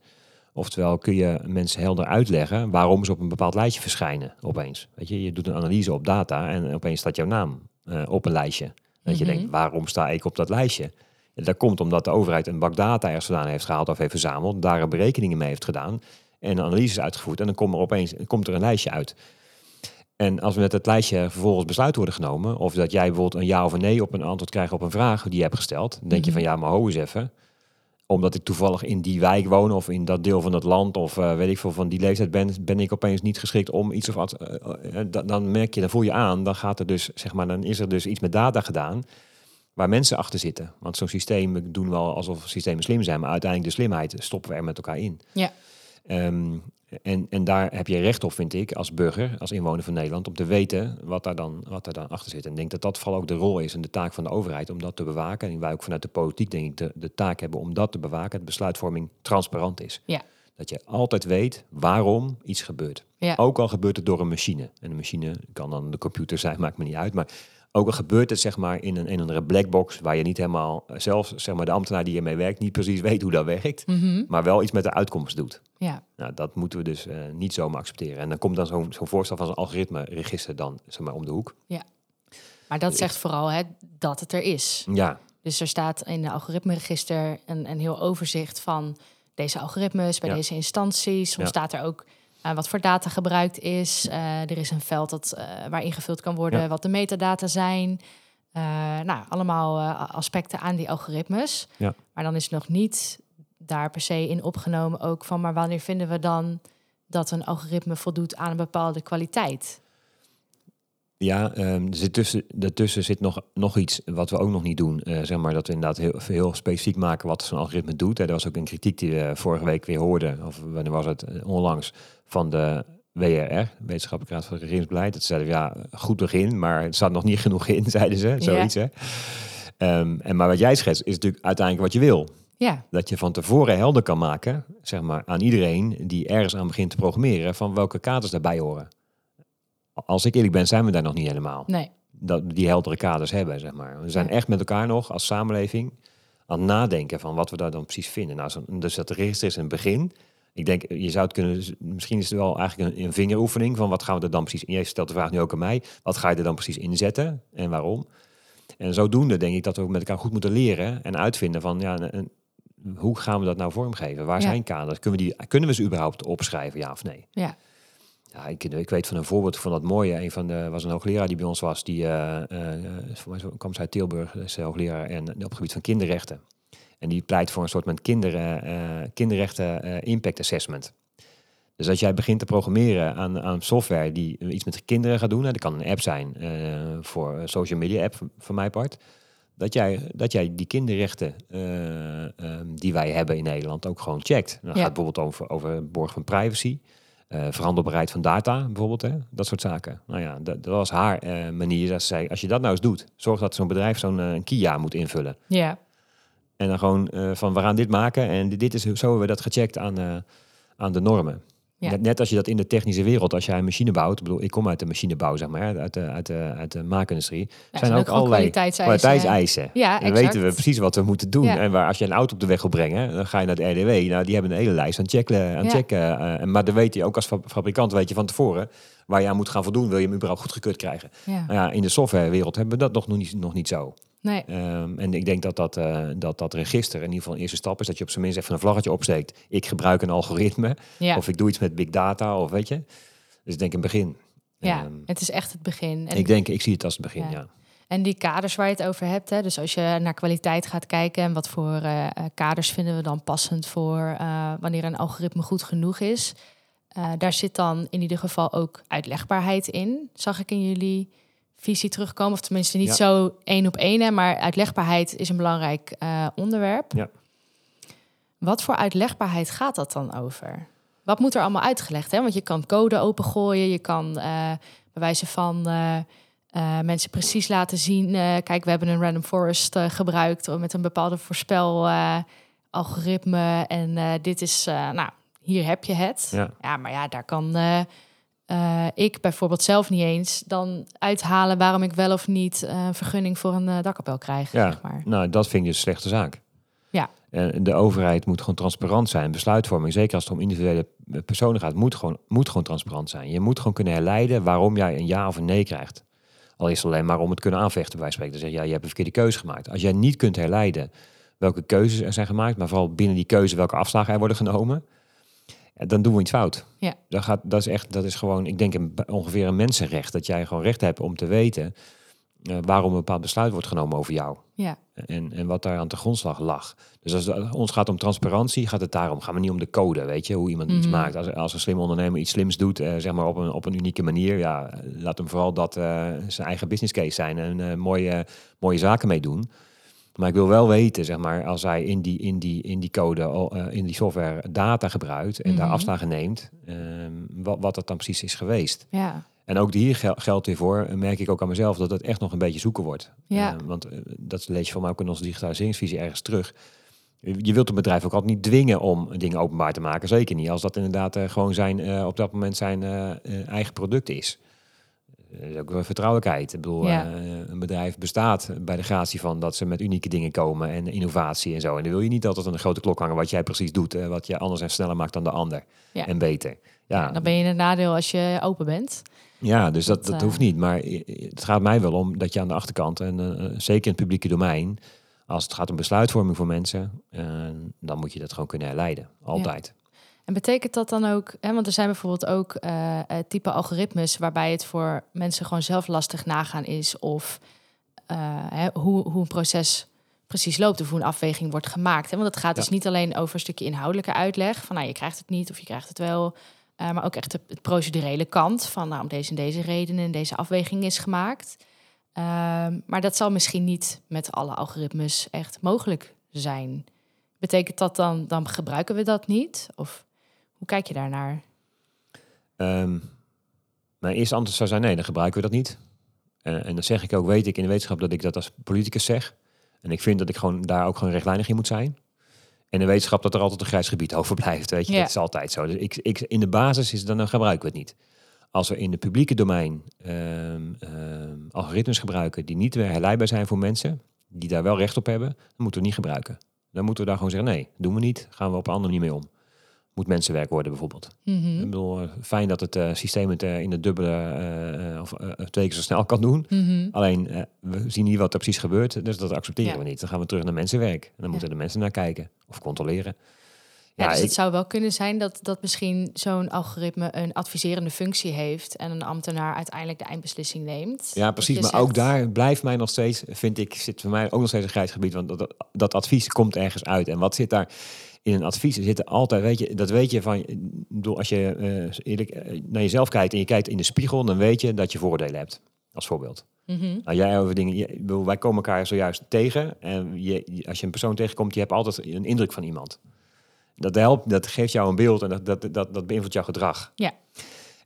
Oftewel kun je mensen helder uitleggen waarom ze op een bepaald lijstje verschijnen opeens. Weet je, je doet een analyse op data en opeens staat jouw naam uh, op een lijstje. Dat mm-hmm. je denkt, waarom sta ik op dat lijstje? En dat komt omdat de overheid een bak data ergens vandaan heeft gehaald of heeft verzameld, daar berekeningen mee heeft gedaan en analyses uitgevoerd. En dan komt er opeens komt er een lijstje uit. En als we met dat lijstje vervolgens besluiten worden genomen, of dat jij bijvoorbeeld een ja of een nee op een antwoord krijgt op een vraag die je hebt gesteld, dan denk je van ja, maar ho eens even. Omdat ik toevallig in die wijk woon of in dat deel van het land of uh, weet ik veel van die leeftijd ben, ben ik opeens niet geschikt om iets of wat. Uh, uh, d- dan merk je, dan voel je aan, dan gaat er dus, zeg maar, dan is er dus iets met data gedaan waar mensen achter zitten. Want zo'n systeem, we doen wel alsof systemen slim zijn, maar uiteindelijk de slimheid stoppen we er met elkaar in. Ja. Um, En, en daar heb je recht op, vind ik, als burger, als inwoner van Nederland, om te weten wat daar dan, wat daar dan achter zit. En ik denk dat dat vooral ook de rol is en de taak van de overheid om dat te bewaken. En wij ook vanuit de politiek, denk ik, de, de taak hebben om dat te bewaken. Dat besluitvorming transparant is. Ja. Dat je altijd weet waarom iets gebeurt. Ja. Ook al gebeurt het door een machine. En een machine kan dan de computer zijn, maakt me niet uit. Maar ook al gebeurt het, zeg maar, in een, in een blackbox waar je niet helemaal, zelfs zeg maar, de ambtenaar die ermee werkt, niet precies weet hoe dat werkt, mm-hmm. maar wel iets met de uitkomst doet. Ja. Nou, dat moeten we dus uh, niet zomaar accepteren. En dan komt dan zo'n, zo'n voorstel van zo'n algoritme-register dan, zeg maar, om de hoek. Ja. Maar dat zegt vooral, hè, dat het er is. Ja. Dus er staat in de algoritme-register een, een heel overzicht van deze algoritmes bij ja. deze instanties. Soms ja. staat er ook Uh, wat voor data gebruikt is. Uh, er is een veld dat, uh, waar ingevuld kan worden ja. wat de metadata zijn. Uh, nou, allemaal uh, aspecten aan die algoritmes. Ja. Maar dan is nog niet daar per se in opgenomen ook van, maar wanneer vinden we dan dat een algoritme voldoet aan een bepaalde kwaliteit? Ja, um, er zit tussen, daartussen zit nog, nog iets wat we ook nog niet doen. Uh, zeg maar dat we inderdaad heel, heel specifiek maken wat zo'n algoritme doet. Er was ook een kritiek die we vorige week weer hoorden, of wanneer was het, onlangs, van de W R R, Wetenschappelijke Raad voor het Regeringsbeleid. Dat zeiden we, ja, goed begin, maar het staat nog niet genoeg in, zeiden ze, zoiets. Ja. Hè? Um, en maar wat jij schetst is natuurlijk uiteindelijk wat je wil. Ja. Dat je van tevoren helder kan maken, zeg maar, aan iedereen die ergens aan begint te programmeren, van welke kaders daarbij horen. Als ik eerlijk ben, zijn we daar nog niet helemaal. Nee. Dat we die heldere kaders hebben, zeg maar. We zijn ja. echt met elkaar nog als samenleving aan het nadenken van wat we daar dan precies vinden. Nou, zo, dus dat register is een begin. Ik denk, je zou het kunnen, misschien is het wel eigenlijk een, een vingeroefening van wat gaan we er dan precies in. Jij stelt de vraag nu ook aan mij. Wat ga je er dan precies inzetten en waarom? En zodoende denk ik dat we ook met elkaar goed moeten leren en uitvinden van ja, en, hoe gaan we dat nou vormgeven? Waar ja. zijn kaders? Kunnen we, die, kunnen we ze überhaupt opschrijven, ja of nee? Ja. Ja, ik, ik weet van een voorbeeld van dat mooie. Een van de was een hoogleraar die bij ons was. Die uh, uh, kwam uit Tilburg, is hoogleraar en op het gebied van kinderrechten. En die pleit voor een soort met kinderen, uh, kinderrechten uh, impact assessment. Dus als jij begint te programmeren aan, aan software die iets met kinderen gaat doen, hè, dat kan een app zijn uh, voor een social media app van mijn part, dat jij, dat jij die kinderrechten uh, uh, die wij hebben in Nederland ook gewoon checkt. Dan ja. gaat het bijvoorbeeld over, over borg van privacy. Uh, veranderbaarheid van data bijvoorbeeld, hè? Dat soort zaken. Nou ja, dat, dat was haar uh, manier. Dat ze zei, als je dat nou eens doet, zorg dat zo'n bedrijf zo'n uh, Kia moet invullen. Ja. Yeah. En dan gewoon uh, van, we gaan dit maken en dit is, zo hebben we dat gecheckt aan, uh, aan de normen. Yeah. Net, net als je dat in de technische wereld, als jij een machine bouwt, ik bedoel, ik kom uit de machinebouw, zeg maar, uit de, uit de, uit de maakindustrie, ja, zijn ook, ook allerlei kwaliteitseisen. Ja, dan weten we precies wat we moeten doen. Ja. En waar, als je een auto op de weg wil brengen, dan ga je naar de R D W. Nou, die hebben een hele lijst aan checken. Aan ja. checken uh, maar dan weet je ook als fabrikant, weet je van tevoren waar je aan moet gaan voldoen, wil je hem überhaupt goedgekeurd krijgen. Ja. Nou ja, in de softwarewereld hebben we dat nog niet, nog niet zo. Nee. Um, en ik denk dat dat, uh, dat dat register in ieder geval een eerste stap is. Dat je op zijn minst even een vlaggetje opsteekt. Ik gebruik een algoritme. Ja. Of ik doe iets met big data of weet je. Dus ik denk een begin. Ja, um, het is echt het begin. En ik denk, ik zie het als het begin, ja. ja. En die kaders waar je het over hebt, hè, dus als je naar kwaliteit gaat kijken en wat voor uh, kaders vinden we dan passend voor uh, wanneer een algoritme goed genoeg is. Uh, daar zit dan in ieder geval ook uitlegbaarheid in, zag ik in jullie visie terugkomen. Of tenminste niet ja. zo één op één, maar uitlegbaarheid is een belangrijk uh, onderwerp. Ja. Wat voor uitlegbaarheid gaat dat dan over? Wat moet er allemaal uitgelegd? Hè? Want je kan code opengooien, je kan uh, bij wijze van... Uh, Uh, mensen precies laten zien, uh, kijk, we hebben een random forest uh, gebruikt met een bepaalde voorspel uh, algoritme en uh, dit is, uh, nou, hier heb je het. Ja, ja maar ja, daar kan uh, uh, ik bijvoorbeeld zelf niet eens dan uithalen waarom ik wel of niet uh, vergunning voor een uh, dakkapel krijg. Ja, zeg maar. Nou, dat vind ik dus een slechte zaak. Ja. En de overheid moet gewoon transparant zijn. Besluitvorming, zeker als het om individuele personen gaat, moet gewoon, moet gewoon transparant zijn. Je moet gewoon kunnen herleiden waarom jij een ja of een nee krijgt. Al is het alleen maar om het kunnen aanvechten bij spreken. Dan zeg je, ja, je hebt een verkeerde keuze gemaakt. Als jij niet kunt herleiden welke keuzes er zijn gemaakt... maar vooral binnen die keuze welke afslagen er worden genomen... dan doen we iets fout. Ja. Dat, gaat, dat, is echt, dat is gewoon, ik denk, een, ongeveer een mensenrecht. Dat jij gewoon recht hebt om te weten... Uh, waarom een bepaald besluit wordt genomen over jou. Ja. En, en wat daar aan de grondslag lag. Dus als het ons gaat om transparantie, gaat het daarom. Gaan we niet om de code, weet je, hoe iemand mm-hmm. iets maakt. Als, als een slimme ondernemer iets slims doet, uh, zeg maar op een, op een unieke manier... ja, laat hem vooral dat uh, zijn eigen business case zijn en uh, mooie, uh, mooie zaken mee doen. Maar ik wil wel weten, zeg maar, als hij in die, in die, in die code, uh, in die software data gebruikt... en mm-hmm. daar afslagen neemt, uh, wat, wat dat dan precies is geweest. Ja. En ook hier gel- geldt weer voor, merk ik ook aan mezelf... dat het echt nog een beetje zoeken wordt. Ja. Uh, want uh, dat lees je van mij ook in onze digitaliseringsvisie ergens terug. Je wilt een bedrijf ook altijd niet dwingen om dingen openbaar te maken. Zeker niet, als dat inderdaad uh, gewoon zijn, uh, op dat moment zijn uh, uh, eigen product is. Dat is ook weer vertrouwelijkheid. Ik bedoel, ja. uh, een bedrijf bestaat bij de gratie van dat ze met unieke dingen komen... en innovatie en zo. En dan wil je niet altijd aan de grote klok hangen wat jij precies doet... Uh, wat je anders en sneller maakt dan de ander ja. en beter. Ja. Ja, dan ben je in een nadeel als je open bent... Ja, dus dat, dat hoeft niet. Maar het gaat mij wel om dat je aan de achterkant... en uh, zeker in het publieke domein... als het gaat om besluitvorming voor mensen... Uh, dan moet je dat gewoon kunnen herleiden. Altijd. Ja. En betekent dat dan ook... Hè, want er zijn bijvoorbeeld ook uh, type algoritmes... waarbij het voor mensen gewoon zelf lastig nagaan is... of uh, hè, hoe, hoe een proces precies loopt... of hoe een afweging wordt gemaakt. Hè? Want het gaat ja. dus niet alleen over een stukje inhoudelijke uitleg... van nou, je krijgt het niet of je krijgt het wel... Uh, maar ook echt de, de procedurele kant van nou, om deze en deze redenen en deze afweging is gemaakt. Uh, maar dat zal misschien niet met alle algoritmes echt mogelijk zijn. Betekent dat dan, dan gebruiken we dat niet? Of hoe kijk je daarnaar? Um, mijn eerste antwoord zou zijn, nee, dan gebruiken we dat niet. Uh, en dat zeg ik ook, weet ik in de wetenschap dat ik dat als politicus zeg. En ik vind dat ik gewoon daar ook gewoon rechtlijnig in moet zijn. En de wetenschap dat er altijd een grijs gebied over blijft. Weet je, ja. Dat is altijd zo. Dus ik, ik, in de basis is dan, dan gebruiken we het niet. Als we in het publieke domein um, um, algoritmes gebruiken... die niet weer herleidbaar zijn voor mensen... die daar wel recht op hebben, dan moeten we niet gebruiken. Dan moeten we daar gewoon zeggen, nee, doen we niet. Gaan we op een andere manier mee om. Moet mensenwerk worden bijvoorbeeld. Mm-hmm. Ik bedoel, fijn dat het uh, systeem het uh, in de dubbele... Uh, of uh, twee keer zo snel kan doen. Mm-hmm. Alleen, uh, we zien niet wat er precies gebeurt. Dus dat accepteren ja. we niet. Dan gaan we terug naar mensenwerk. En dan ja. moeten de mensen naar kijken. Of controleren. Ja, ja, dus ik... het zou wel kunnen zijn dat, dat misschien zo'n algoritme... een adviserende functie heeft... en een ambtenaar uiteindelijk de eindbeslissing neemt. Ja, precies. Maar zegt... ook daar blijft mij nog steeds... vind ik, zit voor mij ook nog steeds een grijs gebied. Want dat, dat advies komt ergens uit. En wat zit daar... In een advies zitten altijd, weet je, dat weet je van, bedoel, als je uh, eerlijk naar jezelf kijkt en je kijkt in de spiegel, dan weet je dat je voordelen hebt. Als voorbeeld. Mm-hmm. Nou, jij over dingen, je, bedoel, wij komen elkaar zojuist tegen en je, als je een persoon tegenkomt, je hebt altijd een indruk van iemand. Dat helpt, dat geeft jou een beeld en dat, dat, dat, dat beïnvloedt jouw gedrag. Ja.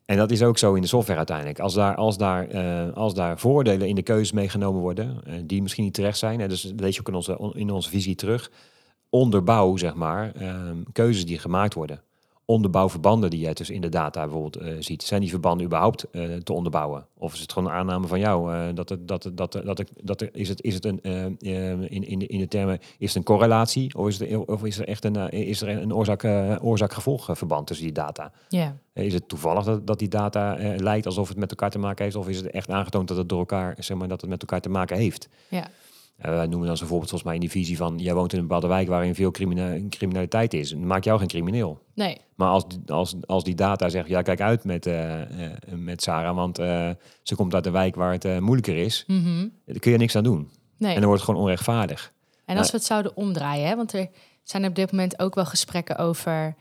En dat is ook zo in de software uiteindelijk. Als daar, als daar, uh, als daar voordelen in de keuzes meegenomen worden, uh, die misschien niet terecht zijn, hè, dus dat lees je ook in onze, in onze visie terug. Onderbouw, zeg maar, um, keuzes die gemaakt worden. Onderbouw verbanden die je dus in de data bijvoorbeeld uh, ziet. Zijn die verbanden überhaupt uh, te onderbouwen? Of is het gewoon een aanname van jou? Uh, dat het, dat het, dat het, dat het, dat het, is het, is het een, uh, in, in, de, in de termen, is het een correlatie? Of is, het, of is er echt een, uh, is er een oorzaak, uh, oorzaak-gevolgverband tussen die data? Yeah. Is het toevallig dat, dat die data uh, lijkt alsof het met elkaar te maken heeft? Of is het echt aangetoond dat het, door elkaar, zeg maar, dat het met elkaar te maken heeft? Ja. Yeah. Uh, wij noemen dan zo'n voorbeeld volgens mij in die visie van... jij woont in een bepaalde wijk waarin veel crimine- criminaliteit is. Dat maakt jou geen crimineel. Nee. Maar als, als, als die data zegt, ja, kijk uit met, uh, uh, met Sara... want uh, ze komt uit een wijk waar het uh, moeilijker is... Mm-hmm. Daar kun je niks aan doen. Nee. En dan wordt het gewoon onrechtvaardig. En als uh, we het zouden omdraaien, hè? Want er zijn op dit moment ook wel gesprekken over...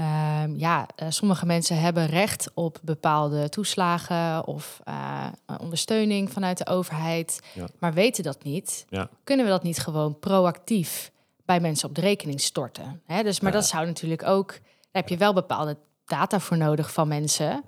Uh, ja, uh, sommige mensen hebben recht op bepaalde toeslagen of uh, ondersteuning vanuit de overheid, ja. maar weten dat niet. Ja. Kunnen we dat niet gewoon proactief bij mensen op de rekening storten? Hè? Dus, maar ja. dat zou natuurlijk ook, daar heb je wel bepaalde data voor nodig van mensen.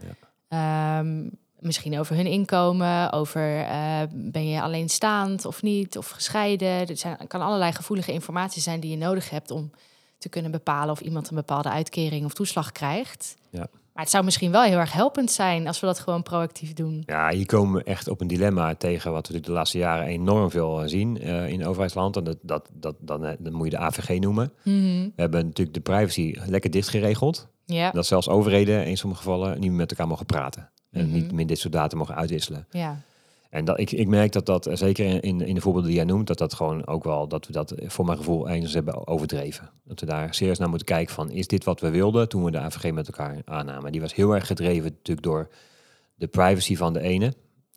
Ja. Um, misschien over hun inkomen, over uh, ben je alleenstaand of niet, of gescheiden. Er zijn, kan allerlei gevoelige informatie zijn die je nodig hebt om... te kunnen bepalen of iemand een bepaalde uitkering of toeslag krijgt. Ja. Maar het zou misschien wel heel erg helpend zijn als we dat gewoon proactief doen. Ja, hier komen we echt op een dilemma tegen wat we de laatste jaren enorm veel zien uh, in overheidsland. En dat, dat, dat, dan, dan moet je de A V G noemen. Mm-hmm. We hebben natuurlijk de privacy lekker dicht geregeld. Ja. Dat zelfs overheden in sommige gevallen niet meer met elkaar mogen praten. En mm-hmm. niet meer dit soort data mogen uitwisselen. Ja. En dat, ik, ik merk dat dat, zeker in, in de voorbeelden die jij noemt... dat dat gewoon ook wel, dat we dat voor mijn gevoel eens hebben overdreven. Dat we daar serieus naar moeten kijken van... is dit wat we wilden toen we de A V G met elkaar aannamen? Die was heel erg gedreven natuurlijk door de privacy van de ene.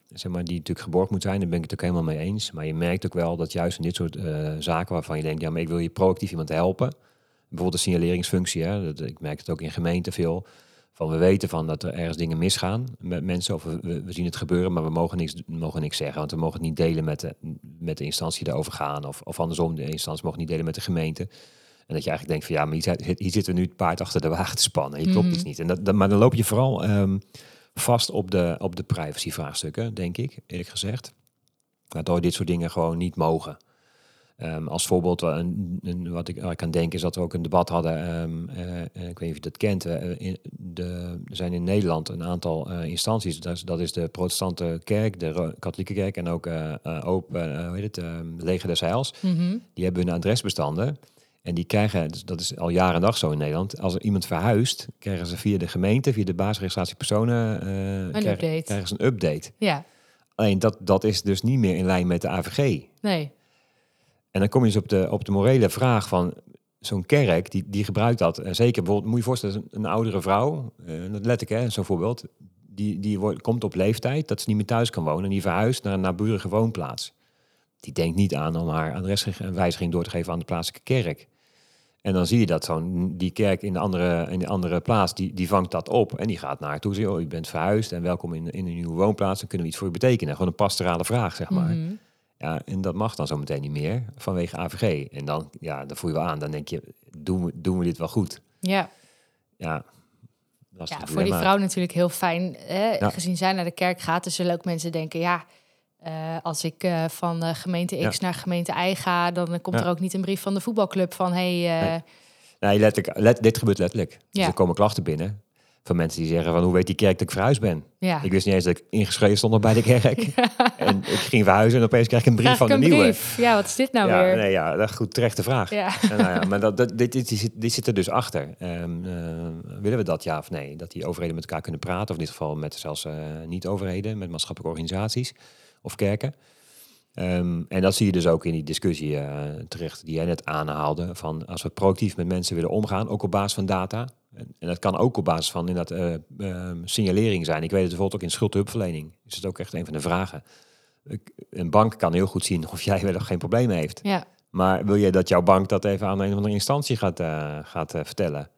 Zeg maar, die natuurlijk geborgd moet zijn, daar ben ik het ook helemaal mee eens. Maar je merkt ook wel dat juist in dit soort uh, zaken... waarvan je denkt, ja, maar ik wil je proactief iemand helpen. Bijvoorbeeld de signaleringsfunctie, hè? Dat, ik merk het ook in gemeenten veel... Van we weten van dat er ergens dingen misgaan met mensen. Of we, we zien het gebeuren, maar we mogen niks, mogen niks zeggen. Want we mogen het niet delen met de, met de instantie die daarover gaan. Of, of andersom, de instantie mogen niet delen met de gemeente. En dat je eigenlijk denkt van ja, maar hier, hier zitten we nu het paard achter de wagen te spannen. Hier klopt mm-hmm. iets niet. En dat, dat, maar dan loop je vooral um, vast op de, op de privacyvraagstukken, denk ik, eerlijk gezegd. Waardoor dit soort dingen gewoon niet mogen. Um, als voorbeeld, een, een, wat ik, waar ik aan denk, is dat we ook een debat hadden. Um, uh, ik weet niet of je dat kent. Uh, in, de, er zijn in Nederland een aantal uh, instanties. Dat is, dat is de protestante kerk, de Ro- katholieke kerk en ook uh, uh, open, uh, hoe heet het, uh, Leger des Heils. Mm-hmm. Die hebben hun adresbestanden. En die krijgen, dat is al jaren en dag zo in Nederland... als er iemand verhuist, krijgen ze via de gemeente... via de basisregistratie personen... Uh, een krijgen, update. Krijgen ze een update. Ja. Alleen dat, dat is dus niet meer in lijn met de A V G. Nee. En dan kom je dus op de, op de morele vraag van zo'n kerk, die, die gebruikt dat. En zeker bijvoorbeeld, moet je je voorstellen, een, een oudere vrouw, uh, dat let ik hè, zo'n voorbeeld, die, die wordt, komt op leeftijd dat ze niet meer thuis kan wonen en die verhuist naar een naburige woonplaats. Die denkt niet aan om haar adreswijziging door te geven aan de plaatselijke kerk. En dan zie je dat zo'n, die kerk in de andere, in de andere plaats, die, die vangt dat op en die gaat naar haar toe. Zegt, oh, je bent verhuisd en welkom in, in een nieuwe woonplaats, dan kunnen we iets voor je betekenen. Gewoon een pastorale vraag, zeg maar. Mm-hmm. Ja, en dat mag dan zo meteen niet meer vanwege A V G. En dan, ja, dan voel je wel aan, dan denk je, doen we, doen we dit wel goed? Ja. Ja, lastig ja voor die vrouw natuurlijk heel fijn. Eh, ja. Gezien zij naar de kerk gaat, dus zullen ook mensen denken... ja, uh, als ik uh, van uh, gemeente X ja. naar gemeente Y ga... dan komt ja. er ook niet een brief van de voetbalclub van... hey, uh... nee. Nee, letterlijk, let, dit gebeurt letterlijk. Dus ja. er komen klachten binnen... van mensen die zeggen van, hoe weet die kerk dat ik verhuisd ben? Ja. Ik wist niet eens dat ik ingeschreven stond nog bij de kerk. Ja. En ik ging verhuizen en opeens krijg ik een brief Graag van een de nieuwe. Brief. Ja, wat is dit nou ja, weer? Nee, ja, dat goed, terechte vraag. Ja. Nou ja, maar dat, dat, dit, dit, dit, dit zit er dus achter. Um, uh, willen we dat ja of nee? Dat die overheden met elkaar kunnen praten. Of in dit geval met zelfs uh, niet-overheden, met maatschappelijke organisaties of kerken. Um, en dat zie je dus ook in die discussie uh, terecht die jij net aanhaalde. Van als we proactief met mensen willen omgaan, ook op basis van data... En dat kan ook op basis van inderdaad uh, uh, signalering zijn. Ik weet het bijvoorbeeld ook in schuldhulpverlening. Is het ook echt een van de vragen. Een bank kan heel goed zien of jij wel of geen problemen heeft. Ja. Maar wil je dat jouw bank dat even aan een of andere instantie gaat, uh, gaat uh, vertellen?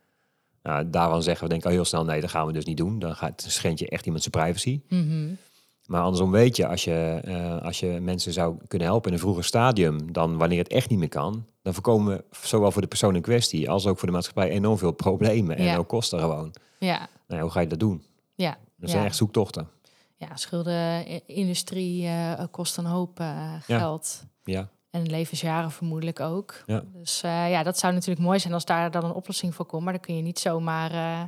Nou, daarvan zeggen we denk ik al heel snel... nee, dat gaan we dus niet doen. Dan gaat, schend je echt iemand zijn privacy. Mm-hmm. Maar andersom weet je als, je, uh, als je mensen zou kunnen helpen in een vroeger stadium... dan wanneer het echt niet meer kan... dan voorkomen we zowel voor de persoon in kwestie... als ook voor de maatschappij enorm veel problemen. En ja. ook kosten gewoon. Ja. Nou, hoe ga je dat doen? Ja. Dat zijn ja. echt zoektochten. Ja, schuldenindustrie uh, kost een hoop uh, geld. Ja. Ja. En levensjaren vermoedelijk ook. Ja. Dus uh, ja, dat zou natuurlijk mooi zijn als daar dan een oplossing voor komt. Maar dan kun je niet zomaar... Uh,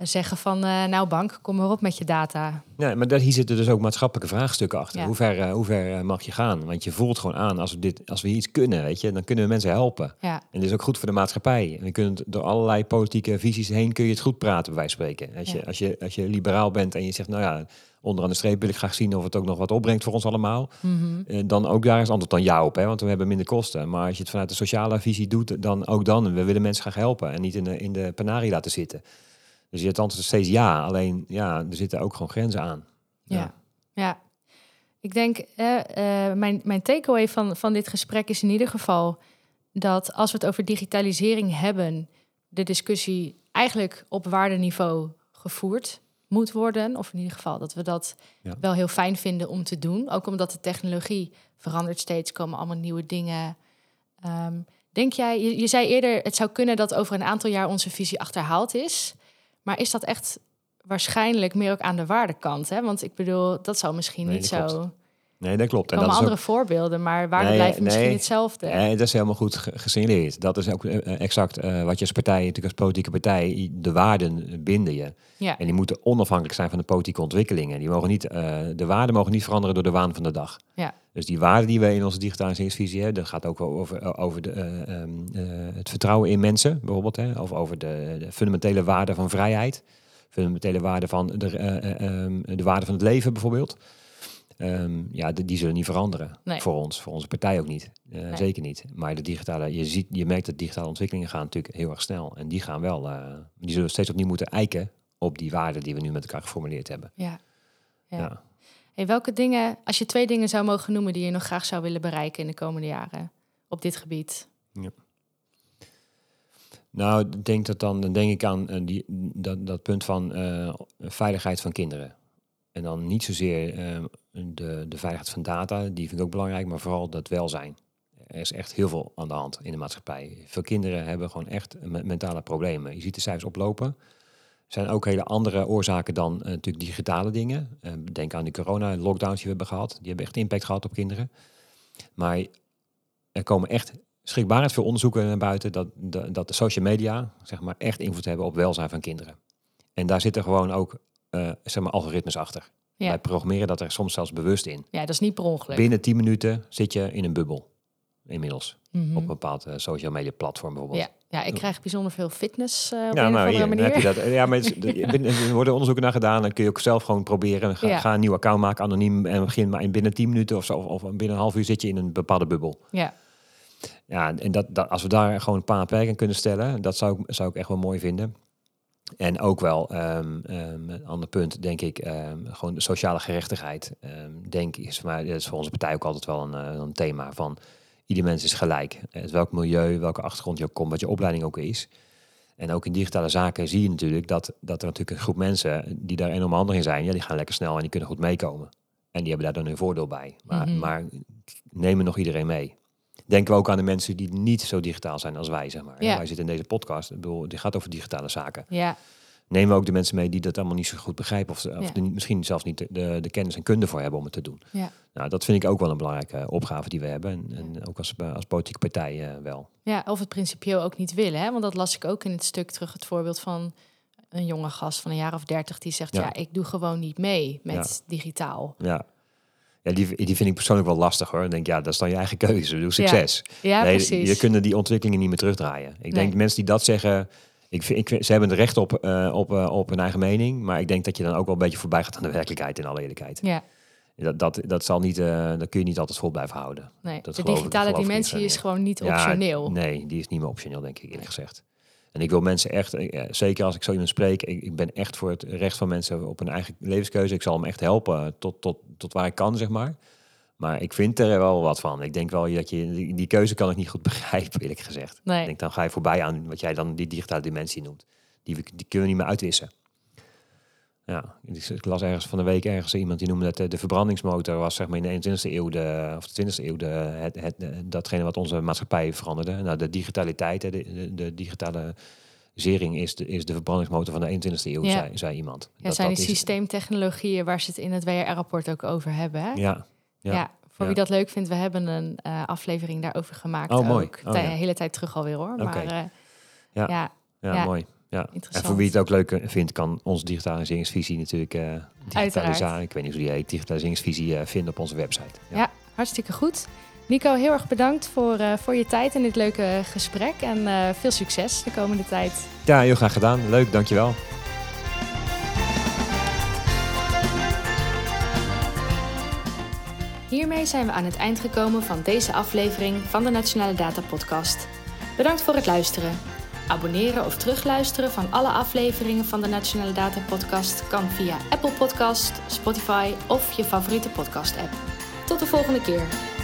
En zeggen van, uh, nou bank, kom maar op met je data. Ja, maar daar, hier zitten dus ook maatschappelijke vraagstukken achter. Ja. Hoe ver, uh, hoe ver uh, mag je gaan? Want je voelt gewoon aan, als we, dit, als we hier iets kunnen, weet je, dan kunnen we mensen helpen. Ja. En dit is ook goed voor de maatschappij. En je kunt door allerlei politieke visies heen kun je het goed praten, bij wijze van spreken. Als, ja. je, als, je, als je liberaal bent en je zegt, nou ja, onderaan de streep wil ik graag zien of het ook nog wat opbrengt voor ons allemaal. Mm-hmm. Uh, dan ook daar is antwoord dan ja op, hè, want we hebben minder kosten. Maar als je het vanuit de sociale visie doet, dan ook dan. We willen mensen graag helpen en niet in de, in de penarie laten zitten. Dus je hebt antwoord steeds ja, alleen ja, er zitten ook gewoon grenzen aan. Ja, ja. ja. Ik denk, uh, uh, mijn, mijn takeaway van, van dit gesprek is in ieder geval dat als we het over digitalisering hebben, de discussie eigenlijk op waardeniveau gevoerd moet worden. Of in ieder geval dat we dat ja. wel heel fijn vinden om te doen. Ook omdat de technologie verandert steeds, komen allemaal nieuwe dingen. Um, denk jij, je, je zei eerder, het zou kunnen dat over een aantal jaar onze visie achterhaald is. Maar is dat echt waarschijnlijk meer ook aan de waardekant? Hè? Want ik bedoel, dat zou misschien nee, niet dat zo... Klopt. Nee, dat klopt. Er komen en dat andere ook... voorbeelden, maar waarde nee, blijft misschien nee, hetzelfde. Nee, dat is helemaal goed gesignaleerd. Dat is ook exact uh, wat je als partij, natuurlijk als politieke partij... de waarden binden je. Ja. En die moeten onafhankelijk zijn van de politieke ontwikkelingen. Die mogen niet, uh, de waarden mogen niet veranderen door de waan van de dag. Ja. Dus die waarden die we in onze digitaliseringsvisie hebben... dat gaat ook over, over de, uh, um, uh, het vertrouwen in mensen, bijvoorbeeld. Hè? Of over de, de fundamentele waarden van vrijheid. Fundamentele waarden van de, uh, uh, um, de waarde van het leven, bijvoorbeeld... Um, ja, die, die zullen niet veranderen. Nee. Voor ons, voor onze partij ook niet. Uh, nee. Zeker niet. Maar de digitale, je, ziet, je merkt dat digitale ontwikkelingen gaan natuurlijk heel erg snel. En die gaan wel, uh, die zullen steeds opnieuw moeten eiken op die waarden die we nu met elkaar geformuleerd hebben. Ja. ja. ja. Hey, welke dingen, als je twee dingen zou mogen noemen die je nog graag zou willen bereiken in de komende jaren op dit gebied? Ja. Nou, ik denk dat dan, dan denk ik aan uh, die, dat, dat punt van uh, veiligheid van kinderen. En dan niet zozeer uh, de, de veiligheid van data, die vind ik ook belangrijk, maar vooral dat welzijn. Er is echt heel veel aan de hand in de maatschappij. Veel kinderen hebben gewoon echt mentale problemen. Je ziet de cijfers oplopen. Er zijn ook hele andere oorzaken dan uh, natuurlijk digitale dingen. Uh, denk aan die corona-lockdowns die we hebben gehad. Die hebben echt impact gehad op kinderen. Maar er komen echt schrikbarend veel onderzoeken naar buiten dat, dat, dat de social media zeg maar, echt invloed hebben op welzijn van kinderen. En daar zitten gewoon ook... Uh, zeg maar algoritmes achter. Ja. Wij programmeren dat er soms zelfs bewust in. Ja, dat is niet per ongeluk. Binnen tien minuten zit je in een bubbel. Inmiddels. Mm-hmm. Op een bepaald uh, social media platform bijvoorbeeld. Ja, ja ik krijg bijzonder veel fitness uh, op ja, een nou, of andere manier. Heb je dat. Ja, maar het, ja. Er worden onderzoeken naar gedaan. Dan kun je ook zelf gewoon proberen. Ga, ja. ga een nieuw account maken, anoniem. En begin maar binnen tien minuten of zo. Of binnen een half uur zit je in een bepaalde bubbel. Ja. Ja, en dat, dat, als we daar gewoon een paar perken kunnen stellen... dat zou, zou ik echt wel mooi vinden... En ook wel, um, um, een ander punt, denk ik, um, gewoon de sociale gerechtigheid. Um, denk is, maar dat is voor onze partij ook altijd wel een, uh, een thema van... ieder mens is gelijk. Uit welk milieu, welke achtergrond je ook komt, wat je opleiding ook is. En ook in digitale zaken zie je natuurlijk dat, dat er natuurlijk een groep mensen... die daar enorm handig in zijn, ja, die gaan lekker snel en die kunnen goed meekomen. En die hebben daar dan hun voordeel bij. Maar, mm-hmm. maar nemen nog iedereen mee. Denken we ook aan de mensen die niet zo digitaal zijn als wij, zeg maar. Ja. Wij zitten in deze podcast, ik bedoel, die gaat over digitale zaken. Ja. Nemen we ook de mensen mee die dat allemaal niet zo goed begrijpen... of, of ja. de, misschien zelfs niet de, de, de kennis en kunde voor hebben om het te doen. Ja. Nou, dat vind ik ook wel een belangrijke opgave die we hebben. En, en ook als, als politieke partij uh, wel. Ja, of het principieel ook niet willen. Hè? Want dat las ik ook in het stuk terug, het voorbeeld van een jonge gast van een jaar of dertig... die zegt, ja, ja ik doe gewoon niet mee met ja. digitaal. Ja. Ja, die, die vind ik persoonlijk wel lastig, hoor. Ik denk, ja, dat is dan je eigen keuze. Doe succes. Ja, ja, nee, precies. Je kunt die ontwikkelingen niet meer terugdraaien. Ik nee. denk, mensen die dat zeggen... Ik, ik, ze hebben het recht op, uh, op, uh, op hun eigen mening. Maar ik denk dat je dan ook wel een beetje voorbij gaat aan de werkelijkheid, in alle eerlijkheid. Ja. Dat, dat, dat, zal niet, uh, dat kun je niet altijd vol blijven houden. Nee, dat de geloof, digitale dimensie is nee. gewoon niet optioneel. Ja, nee, die is niet meer optioneel, denk ik, eerlijk nee. gezegd. En ik wil mensen echt, zeker als ik zo iemand spreek... Ik, ik ben echt voor het recht van mensen op hun eigen levenskeuze. Ik zal hem echt helpen tot, tot, tot waar ik kan, zeg maar. Maar ik vind er wel wat van. Ik denk wel dat je... Die, die keuze kan ik niet goed begrijpen, eerlijk gezegd. Nee. Ik denk, dan ga je voorbij aan wat jij dan die digitale dimensie noemt. Die, die kunnen we niet meer uitwissen. Ja, ik las ergens van de week ergens iemand die noemde... dat de, de verbrandingsmotor was zeg maar in de eenentwintigste eeuw... De, of de twintigste eeuw de, het, het, datgene wat onze maatschappij veranderde. Nou, de digitaliteit, de, de, de digitale... Zering is de, is de verbrandingsmotor van de eenentwintigste eeuw, ja. zei, zei iemand. Ja, dat zijn dat die is... systeemtechnologieën waar ze het in het W R-rapport ook over hebben. Hè? Ja, ja, ja. Voor ja. wie dat leuk vindt, we hebben een uh, aflevering daarover gemaakt. Oh, mooi. Ook. Oh, de ja. hele tijd terug alweer, hoor. Okay. Maar, uh, ja. Ja, ja, ja, mooi. Ja. En voor wie het ook leuk vindt, kan onze digitaliseringsvisie natuurlijk... Uh, digitaliseren. Ik weet niet hoe die heet, digitaliseringsvisie uh, vinden op onze website. Ja, ja, hartstikke goed. Nico, heel erg bedankt voor, uh, voor je tijd en dit leuke gesprek. En uh, veel succes de komende tijd. Ja, heel graag gedaan. Leuk, dankjewel. Hiermee zijn we aan het eind gekomen van deze aflevering van de Nationale Data Podcast. Bedankt voor het luisteren. Abonneren of terugluisteren van alle afleveringen van de Nationale Data Podcast kan via Apple Podcast, Spotify of je favoriete podcast-app. Tot de volgende keer.